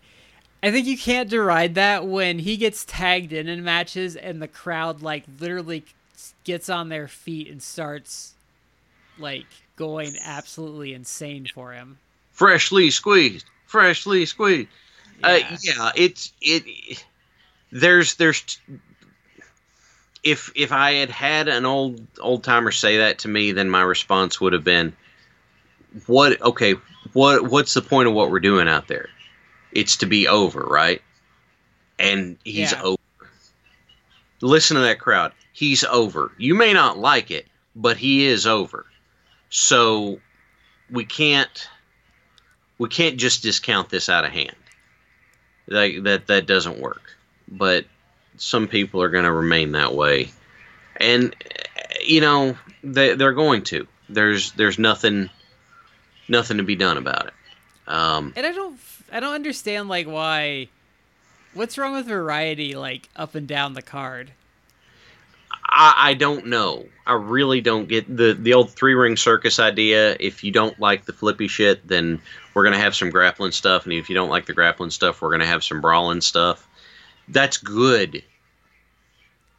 I think you can't deride that when he gets tagged in matches and the crowd like literally gets on their feet and starts like going absolutely insane for him. Freshly squeezed. Yeah. If I had an old timer say that to me, then my response would have been, what's the point of what we're doing out there? It's to be over, right? And he's over. Listen to that crowd. He's over. You may not like it, but he is over. So we can't just discount this out of hand. Like that doesn't work. But some people are going to remain that way. And you know, they're going to. There's nothing to be done about it. And I don't understand like why. What's wrong with variety like up and down the card? I don't know. I really don't get the old 3-ring circus idea. If you don't like the flippy shit, then we're gonna have some grappling stuff, and if you don't like the grappling stuff, we're gonna have some brawling stuff. That's good.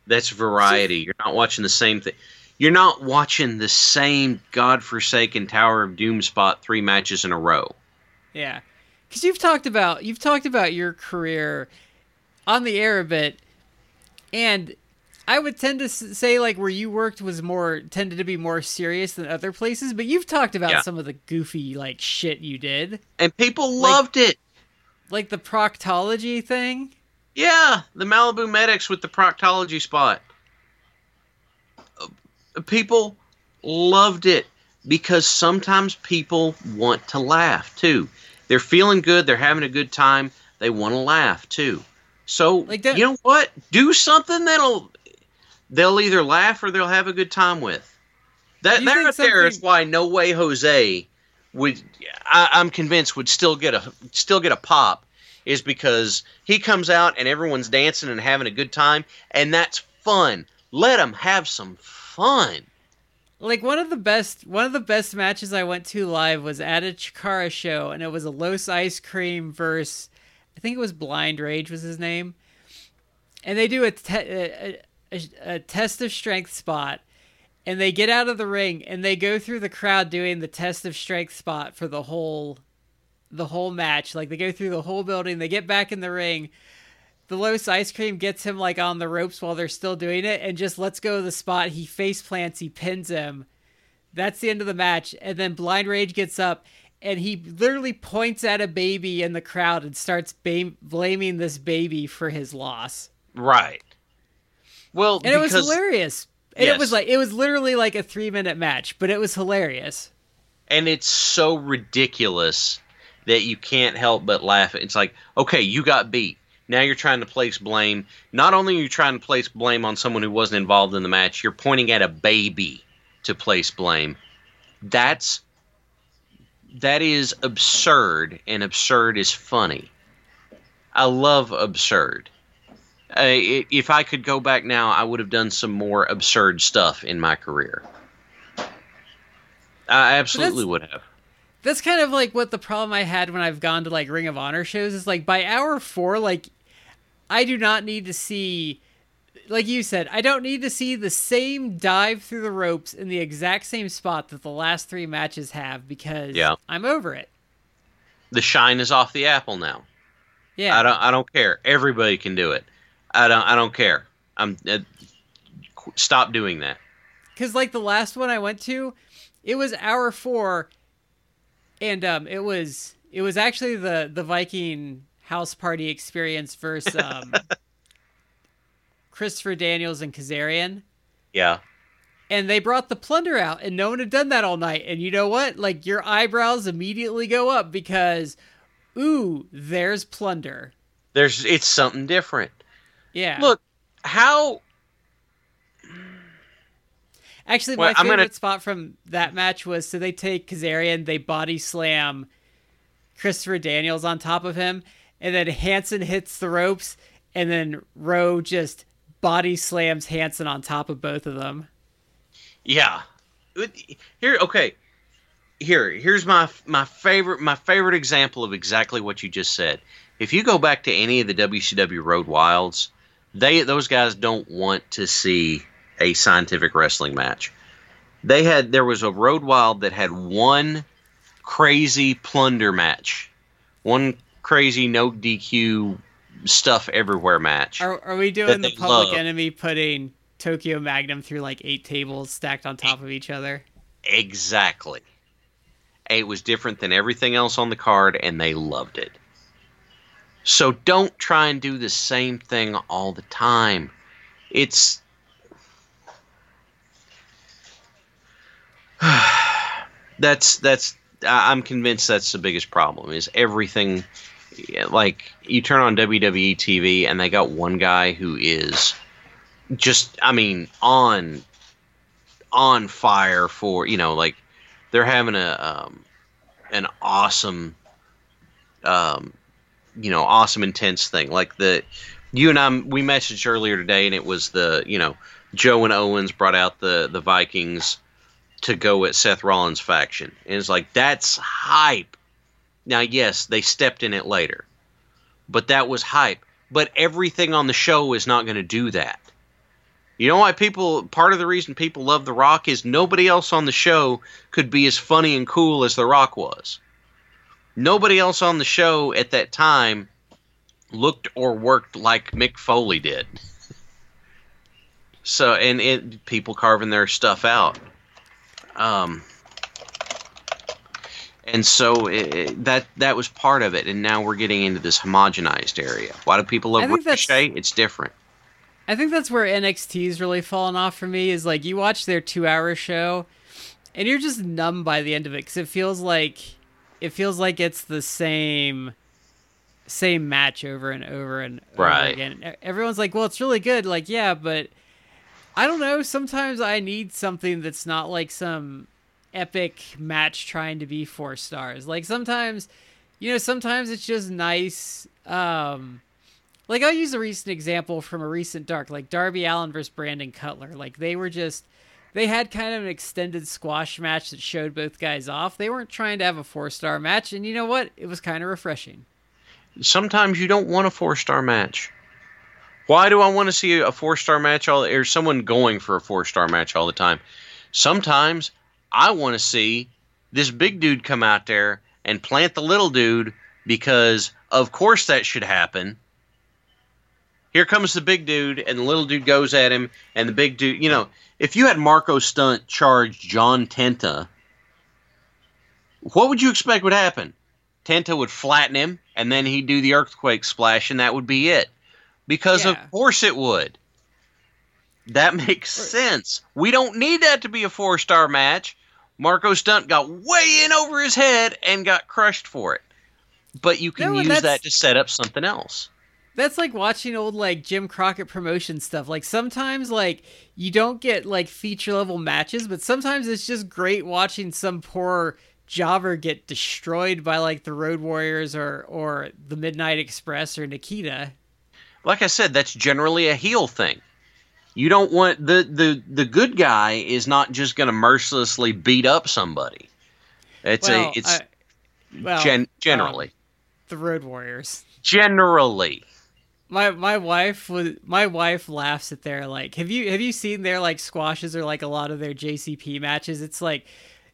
That's variety. You're not watching the same thing. You're not watching the same godforsaken Tower of Doom spot 3 matches in a row. Yeah, because you've talked about your career on the air a bit, and I would tend to say like where you worked was tended to be more serious than other places. But you've talked about some of the goofy like shit you did, and people loved it, like the proctology thing. Yeah, the Malibu Medics with the proctology spot. People loved it because sometimes people want to laugh too. They're feeling good. They're having a good time. They want to laugh too. So like that, you know what? Do something they'll either laugh or they'll have a good time with. That right there is why No Way Jose I'm convinced would still get a pop, is because he comes out and everyone's dancing and having a good time, and that's fun. Let them have some fun. Like one of the best matches I went to live was at a Chikara show, and it was a Los Ice Cream versus, I think it was Blind Rage was his name, and they do a test of strength spot, and they get out of the ring and they go through the crowd doing the test of strength spot for the whole match. Like they go through the whole building, they get back in the ring. The Los Ice Cream gets him like on the ropes while they're still doing it and just lets go of the spot. He face plants, he pins him. That's the end of the match. And then Blind Rage gets up and he literally points at a baby in the crowd and starts blaming this baby for his loss. Right. Well, and it was hilarious. And yes. It was literally like a 3-minute match, but it was hilarious. And it's so ridiculous that you can't help but laugh. It's like, okay, you got beat. Now you're trying to place blame. Not only are you trying to place blame on someone who wasn't involved in the match, you're pointing at a baby to place blame. That's that is absurd, and absurd is funny. I love absurd. If I could go back now, I would have done some more absurd stuff in my career. I absolutely would have. That's kind of like what the problem I had when I've gone to like Ring of Honor shows is like by hour four, like I do not need to see, like you said, I don't need to see the same dive through the ropes in the exact same spot that the last three matches have because I'm over it. The shine is off the apple now. Yeah, I don't care. Everybody can do it. I don't care. Stop doing that. Because like the last one I went to, it was hour four, and it was actually the Viking house party experience versus Christopher Daniels and Kazarian. Yeah. And they brought the plunder out, and no one had done that all night. And you know what? Like your eyebrows immediately go up because. Ooh, there's plunder. It's something different. Yeah. Look, how... Actually, my favorite spot from that match was, so they take Kazarian, they body slam Christopher Daniels on top of him, and then Hansen hits the ropes, and then Rowe just body slams Hansen on top of both of them. Yeah. Here's my favorite example of exactly what you just said. If you go back to any of the WCW Road Wilds, those guys don't want to see a scientific wrestling match. There was a Road Wild that had one crazy plunder match, one crazy no DQ stuff everywhere match. Are we doing the Public Enemy putting Tokyo Magnum through like 8 tables stacked on top of each other? Exactly. It was different than everything else on the card, and they loved it. So don't try and do the same thing all the time. It's... I'm convinced that's the biggest problem, is everything... Like, you turn on WWE TV, and they got one guy who is just, I mean, on fire for, you know, like... They're having an awesome, awesome intense thing. Like we messaged earlier today, and it was Joe and Owens brought out the Vikings to go at Seth Rollins' faction, and it's like that's hype. Now, yes, they stepped in it later, but that was hype. But everything on the show is not going to do that. You know why part of the reason people love The Rock is nobody else on the show could be as funny and cool as The Rock was. Nobody else on the show at that time looked or worked like Mick Foley did. So, and people carving their stuff out. And so that was part of it, and now we're getting into this homogenized area. Why do people love Ricochet? It's different. I think that's where NXT's really fallen off for me, is like you watch their 2-hour show and you're just numb by the end of it because it feels like it's the same match over and over and over again. Everyone's like, well, it's really good. Like, yeah, but I don't know. Sometimes I need something that's not like some epic match trying to be 4 stars. Like sometimes it's just nice. Like, I'll use a recent example from a recent Dark, like Darby Allin versus Brandon Cutler. Like, they had kind of an extended squash match that showed both guys off. They weren't trying to have a 4-star match, and you know what? It was kind of refreshing. Sometimes you don't want a 4-star match. Why do I want to see a 4-star match or someone going for a 4-star match all the time? Sometimes I want to see this big dude come out there and plant the little dude because, of course, that should happen. Here comes the big dude, and the little dude goes at him, and the big dude, if you had Marco Stunt charge John Tenta, what would you expect would happen? Tenta would flatten him, and then he'd do the earthquake splash, and that would be it. Because of course it would. That makes sense. We don't need that to be a 4-star match. Marco Stunt got way in over his head and got crushed for it. But you can use that to set up something else. That's like watching old, like, Jim Crockett promotion stuff. Like, sometimes, like, you don't get, like, feature-level matches, but sometimes it's just great watching some poor jobber get destroyed by like the Road Warriors or the Midnight Express or Nikita. Like I said, that's generally a heel thing. You don't want the good guy is not just going to mercilessly beat up somebody. Generally the Road Warriors. Generally, my wife laughs at their like. Have you seen their like squashes or like a lot of their JCP matches? It's like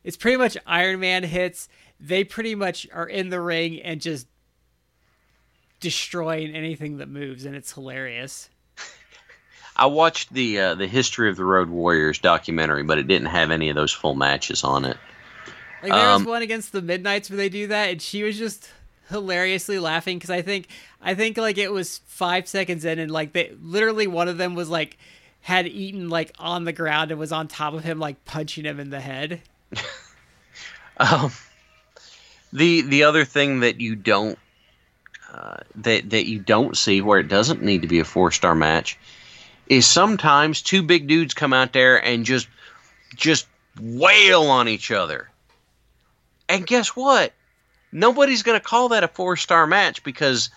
it's pretty much Iron Man hits. They pretty much are in the ring and just destroying anything that moves, and it's hilarious. I watched the history of the Road Warriors documentary, but it didn't have any of those full matches on it. Like there was one against the Midnights where they do that, and she was just hilariously laughing because I think like it was 5 seconds in, and like they literally one of them was like had eaten like on the ground and was on top of him like punching him in the head. The other thing that you don't see where it doesn't need to be a 4-star match is sometimes two big dudes come out there and just wail on each other. And guess what? Nobody's going to call that a 4-star match because,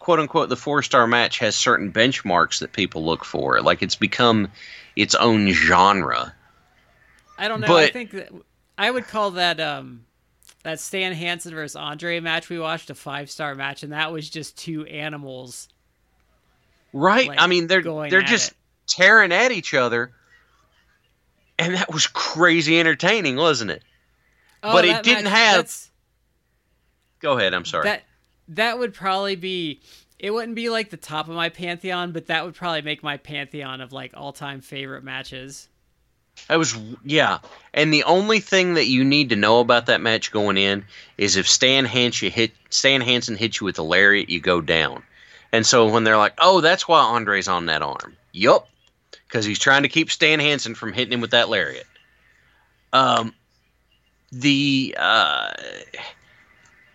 quote-unquote, the 4-star match has certain benchmarks that people look for. Like, it's become its own genre. I don't know. But, I think that I would call that that Stan Hansen versus Andre match we watched a 5-star match, and that was just two animals. Right. Like, I mean, they're just tearing at each other. And that was crazy entertaining, wasn't it? Oh, but it didn't have... Go ahead, I'm sorry. That would probably be... It wouldn't be like the top of my pantheon, but that would probably make my pantheon of like all-time favorite matches. That was... Yeah. And the only thing that you need to know about that match going in is if Stan Hansen hits you with a lariat, you go down. And so when they're like, oh, that's why Andre's on that arm. Yup. Because he's trying to keep Stan Hansen from hitting him with that lariat.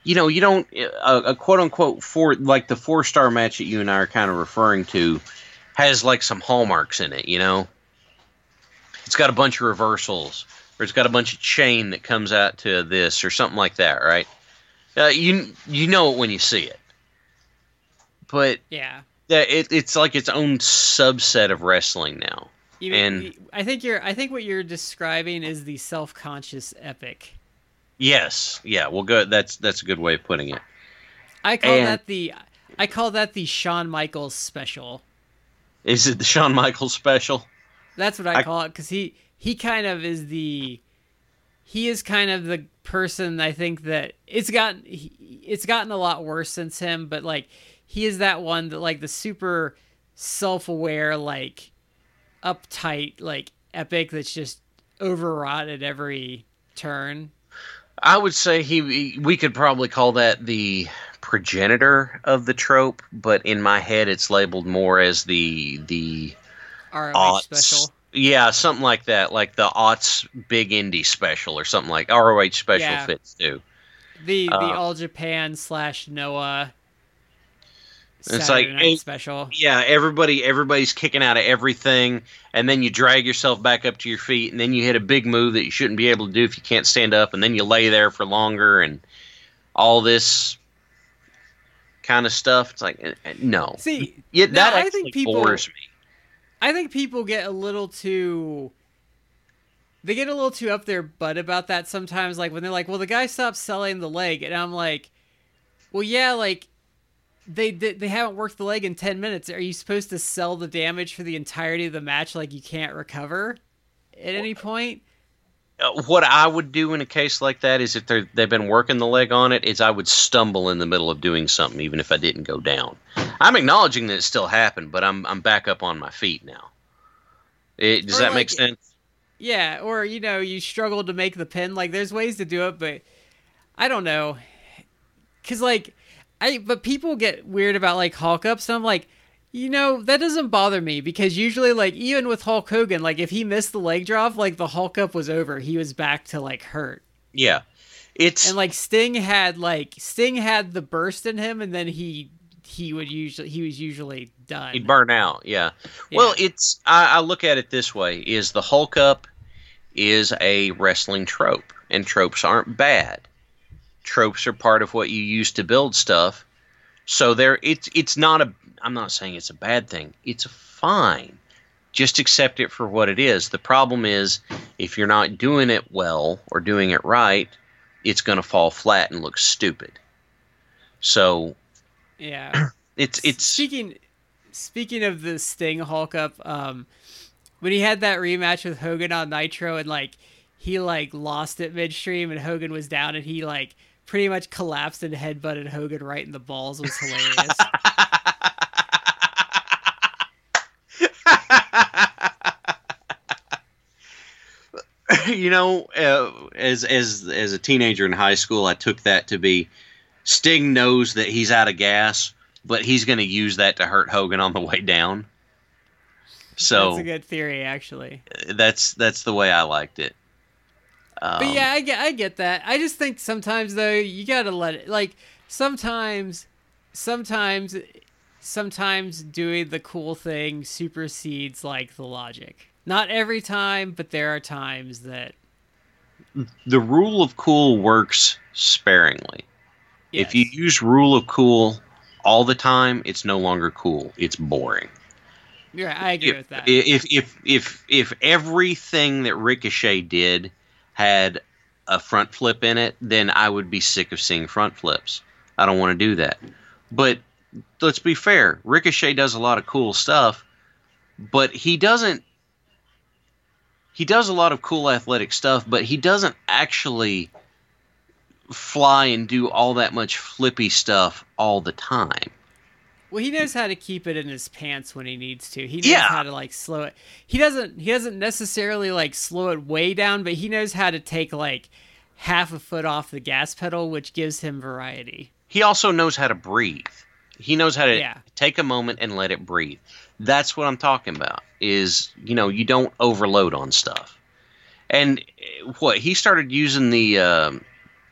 You don't a quote unquote four, like the 4-star match that you and I are kind of referring to has like some hallmarks in it. You know, it's got a bunch of reversals or it's got a bunch of chain that comes out to this or something like that. Right. You know it when you see it, but yeah, it's like its own subset of wrestling now. I think what you're describing is the self-conscious epic. Yes. Yeah. Well, good. That's a good way of putting it. I call that the Shawn Michaels special. Is it the Shawn Michaels special? That's what I call it because he is kind of the person I think that it's gotten a lot worse since him, but like he is that one that like the super self-aware like. Uptight like epic that's just overwrought at every turn. I would say we could probably call that the progenitor of the trope, but in my head it's labeled more as the ROH special. Yeah, something like that, like the aughts big indie special or something like ROH special fits too. The All Japan / Noah Saturday it's like night special. Yeah, everybody's kicking out of everything, and then you drag yourself back up to your feet, and then you hit a big move that you shouldn't be able to do if you can't stand up, and then you lay there for longer, and all this kind of stuff. It's like no, see, that I think people bores me. I think people get a little too. They get a little too up their butt about that sometimes. Like when they're like, "Well, the guy stopped selling the leg," and I'm like, "Well, yeah, like." They haven't worked the leg in 10 minutes. Are you supposed to sell the damage for the entirety of the match like you can't recover at any point? What I would do in a case like that is if they've been working the leg on it, is I would stumble in the middle of doing something even if I didn't go down. I'm acknowledging that it still happened, but I'm back up on my feet now. Does that make sense? Yeah, or you struggled to make the pin. Like there's ways to do it, but I don't know. Because like... But people get weird about like Hulk ups, and I'm like, that doesn't bother me because usually like even with Hulk Hogan, like if he missed the leg drop, like the Hulk up was over. He was back to like hurt. Yeah, and like Sting had the burst in him, and then he was usually done. He'd burn out. Yeah. Well, I look at it this way: is the Hulk up is a wrestling trope, and tropes aren't bad. Tropes are part of what you use to build stuff. So there, it's not a. I'm not saying it's a bad thing. It's fine. Just accept it for what it is. The problem is, if you're not doing it well or doing it right, it's going to fall flat and look stupid. So, yeah, it's speaking of the Sting Hulk up. When he had that rematch with Hogan on Nitro, and he lost it midstream, and Hogan was down, and he pretty much collapsed and headbutted Hogan right in the balls. It was hilarious. You know, as a teenager in high school, I took that to be Sting knows that he's out of gas, but he's going to use that to hurt Hogan on the way down. So that's a good theory, actually. That's the way I liked it. But yeah, I get that. I just think sometimes though you got to let it. Sometimes doing the cool thing supersedes the logic. Not every time, but there are times that... The rule of cool works sparingly. Yes. If you use rule of cool all the time, it's no longer cool. It's boring. Yeah, I agree with that. If everything that Ricochet did had a front flip in it, then I would be sick of seeing front flips. I don't want to do that. But let's be fair. Ricochet does a lot of cool stuff, but he doesn't... He does a lot of cool athletic stuff, but he doesn't actually fly and do all that much flippy stuff all the time. Well, he knows how to keep it in his pants when he needs to. He knows how to slow it. He doesn't necessarily slow it way down, but he knows how to take half a foot off the gas pedal, which gives him variety. He also knows how to breathe. He knows how to take a moment and let it breathe. That's what I'm talking about is, you don't overload on stuff. And he started using the,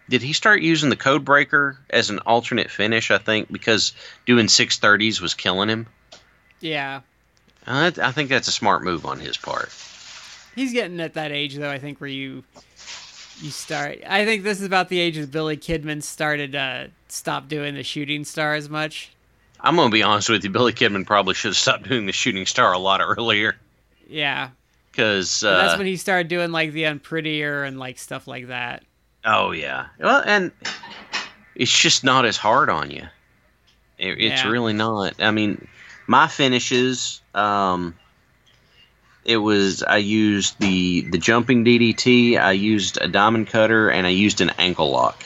did he start using the code breaker as an alternate finish, I think, because doing 630s was killing him? Yeah. I think that's a smart move on his part. He's getting at that age, though, I think, where you start. I think this is about the age that Billy Kidman started, stopped doing the shooting star as much. I'm going to be honest with you. Billy Kidman probably should have stopped doing the shooting star a lot earlier. Yeah. Because... that's when he started doing, the unprettier and, stuff like that. Oh, yeah. Well, and it's just not as hard on you. It's really not. I mean, my finishes, I used the jumping DDT, I used a diamond cutter, and I used an ankle lock.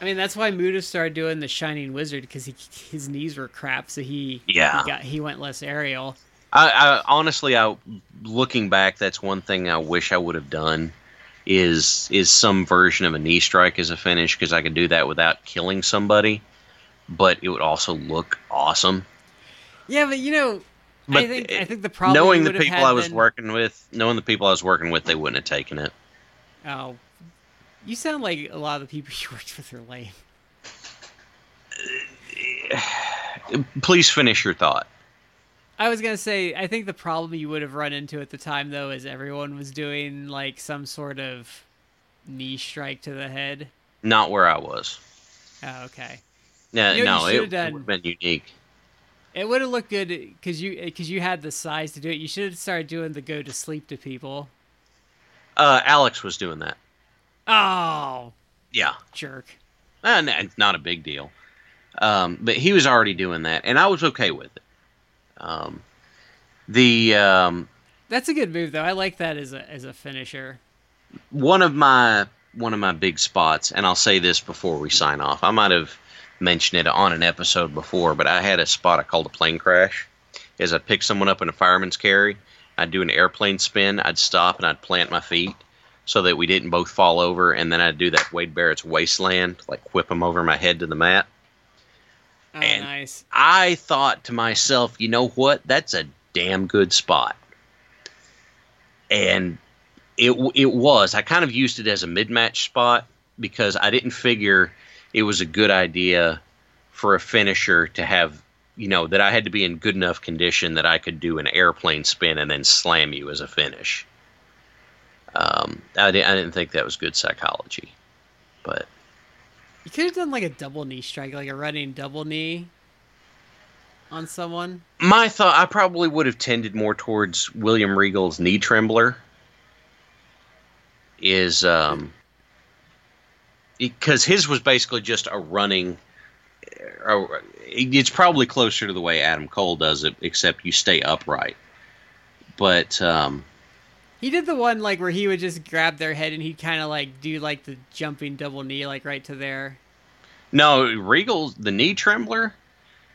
I mean, that's why Muda started doing the Shining Wizard, because his knees were crap, so he went less aerial. I honestly, looking back, that's one thing I wish I would have done is some version of a knee strike as a finish, because I could do that without killing somebody, but it would also look awesome. Yeah, but I think the problem knowing the people I was working with, they wouldn't have taken it. Oh. You sound like a lot of the people you worked with are lame. Please finish your thought. I was going to say, I think the problem you would have run into at the time, though, is everyone was doing, some sort of knee strike to the head. Not where I was. Oh, okay. Yeah, it would have been unique. It would have looked good because you had the size to do it. You should have started doing the go to sleep to people. Alex was doing that. Oh, yeah, jerk. Not a big deal. But he was already doing that, and I was okay with it. That's a good move, though. I like that as a finisher. One of my big spots, and I'll say this before we sign off. I might have mentioned it on an episode before, but I had a spot I called a plane crash. As I picked someone up in a fireman's carry, I'd do an airplane spin. I'd stop and I'd plant my feet, so that we didn't both fall over, and then I'd do that Wade Barrett's Wasteland, whip him over my head to the mat. Oh, and nice. I thought to myself, you know what? That's a damn good spot. And it was. I kind of used it as a mid-match spot because I didn't figure it was a good idea for a finisher to have, that I had to be in good enough condition that I could do an airplane spin and then slam you as a finish. I didn't think that was good psychology, but you could have done like a double knee strike, like a running double knee on someone. My thought, I probably would have tended more towards William Regal's knee trembler. Is because his was basically just a running. It's probably closer to the way Adam Cole does it, except you stay upright. But he did the one like where he would just grab their head and he'd kind of like do like the jumping double knee like right to there. No, Regal's the knee trembler.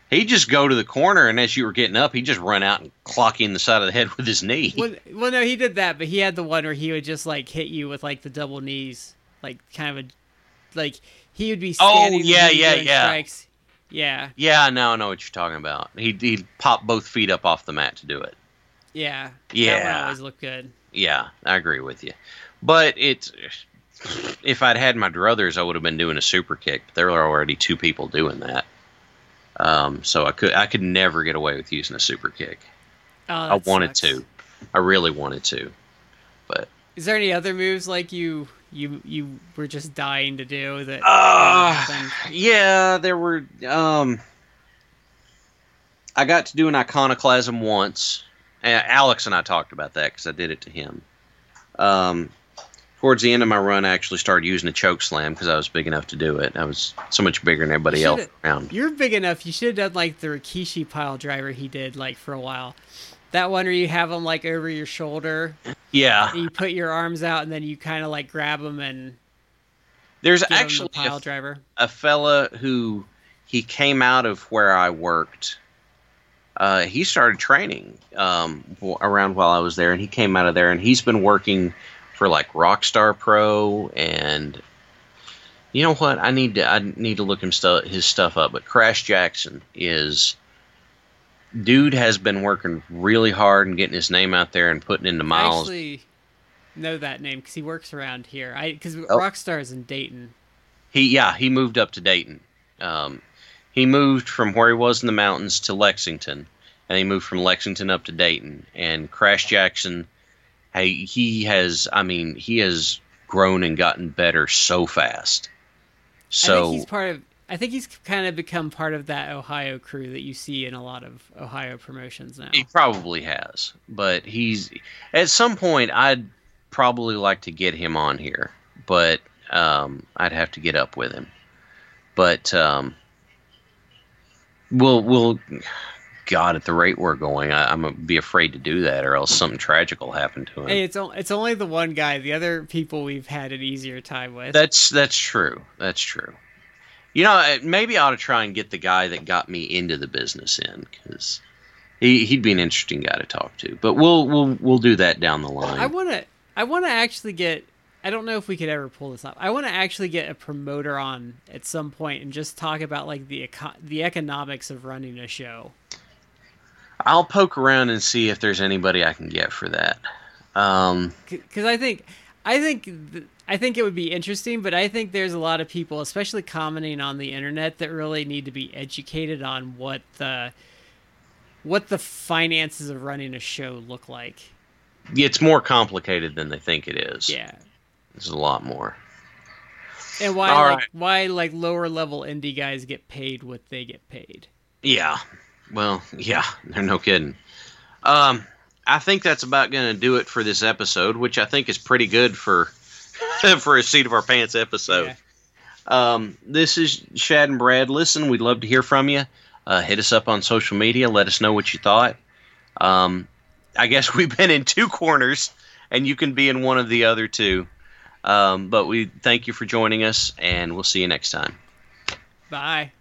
He'd just go to the corner, and as you were getting up, he'd just run out and clock you in the side of the head with his knee. Well, no, he did that, but he had the one where he would just, like, hit you with, like, the double knees. Like, kind of a, like, he would be standing. Oh, yeah. Strikes. Yeah. Yeah, no, I know what you're talking about. He'd pop both feet up off the mat to do it. Yeah. Yeah. That one always looked good. Yeah, I agree with you. But it's, if I'd had my druthers, I would have been doing a super kick, but there were already two people doing that. So I could never get away with using a super kick. Oh, that sucks. I really wanted to. But is there any other moves like you were just dying to do that? Yeah, there were. I got to do an iconoclasm once. Alex and I talked about that because I did it to him. Towards the end of my run, I actually started using a choke slam because I was big enough to do it. I was so much bigger than everybody else around. You're big enough. You should have done like the Rikishi pile driver he did like for a while. That one where you have them like over your shoulder. Yeah. And you put your arms out and then you kind of like grab them and. There's actually a fella who he came out of where I worked. He started training around while I was there, and he came out of there, and he's been working for like Rockstar Pro, and you know what? I need to look his stuff up. But Crash Jackson dude has been working really hard and getting his name out there and putting into miles. I actually know that name because he works around here. Rockstar is in Dayton. He moved up to Dayton. He moved from where he was in the mountains to Lexington, and he moved from Lexington up to Dayton. And Crash Jackson. He has grown and gotten better so fast. So I think he's kind of become part of that Ohio crew that you see in a lot of Ohio promotions now. He probably has, but he's at some point I'd probably like to get him on here, but I'd have to get up with him. But we'll. God, at the rate we're going, I'm going to be afraid to do that or else something tragic will happen to him. Hey, it's only the one guy. The other people we've had an easier time with. That's true. That's true. You know, maybe I ought to try and get the guy that got me into the business in because he'd be an interesting guy to talk to. But we'll do that down the line. I want to actually get – I don't know if we could ever pull this off. I want to actually get a promoter on at some point and just talk about like the economics of running a show. I'll poke around and see if there's anybody I can get for that. Because I think it would be interesting, but I think there's a lot of people, especially commenting on the internet, that really need to be educated on what the finances of running a show look like. It's more complicated than they think it is. Yeah, there's a lot more. And why lower level indie guys get paid what they get paid? Yeah. Well, yeah, they're no kidding. I think that's about going to do it for this episode, which I think is pretty good for for a seat of our pants episode. Yeah. This is Shad and Brad. Listen, we'd love to hear from you. Hit us up on social media. Let us know what you thought. I guess we've been in two corners, and you can be in one of the other two. But we thank you for joining us, and we'll see you next time. Bye.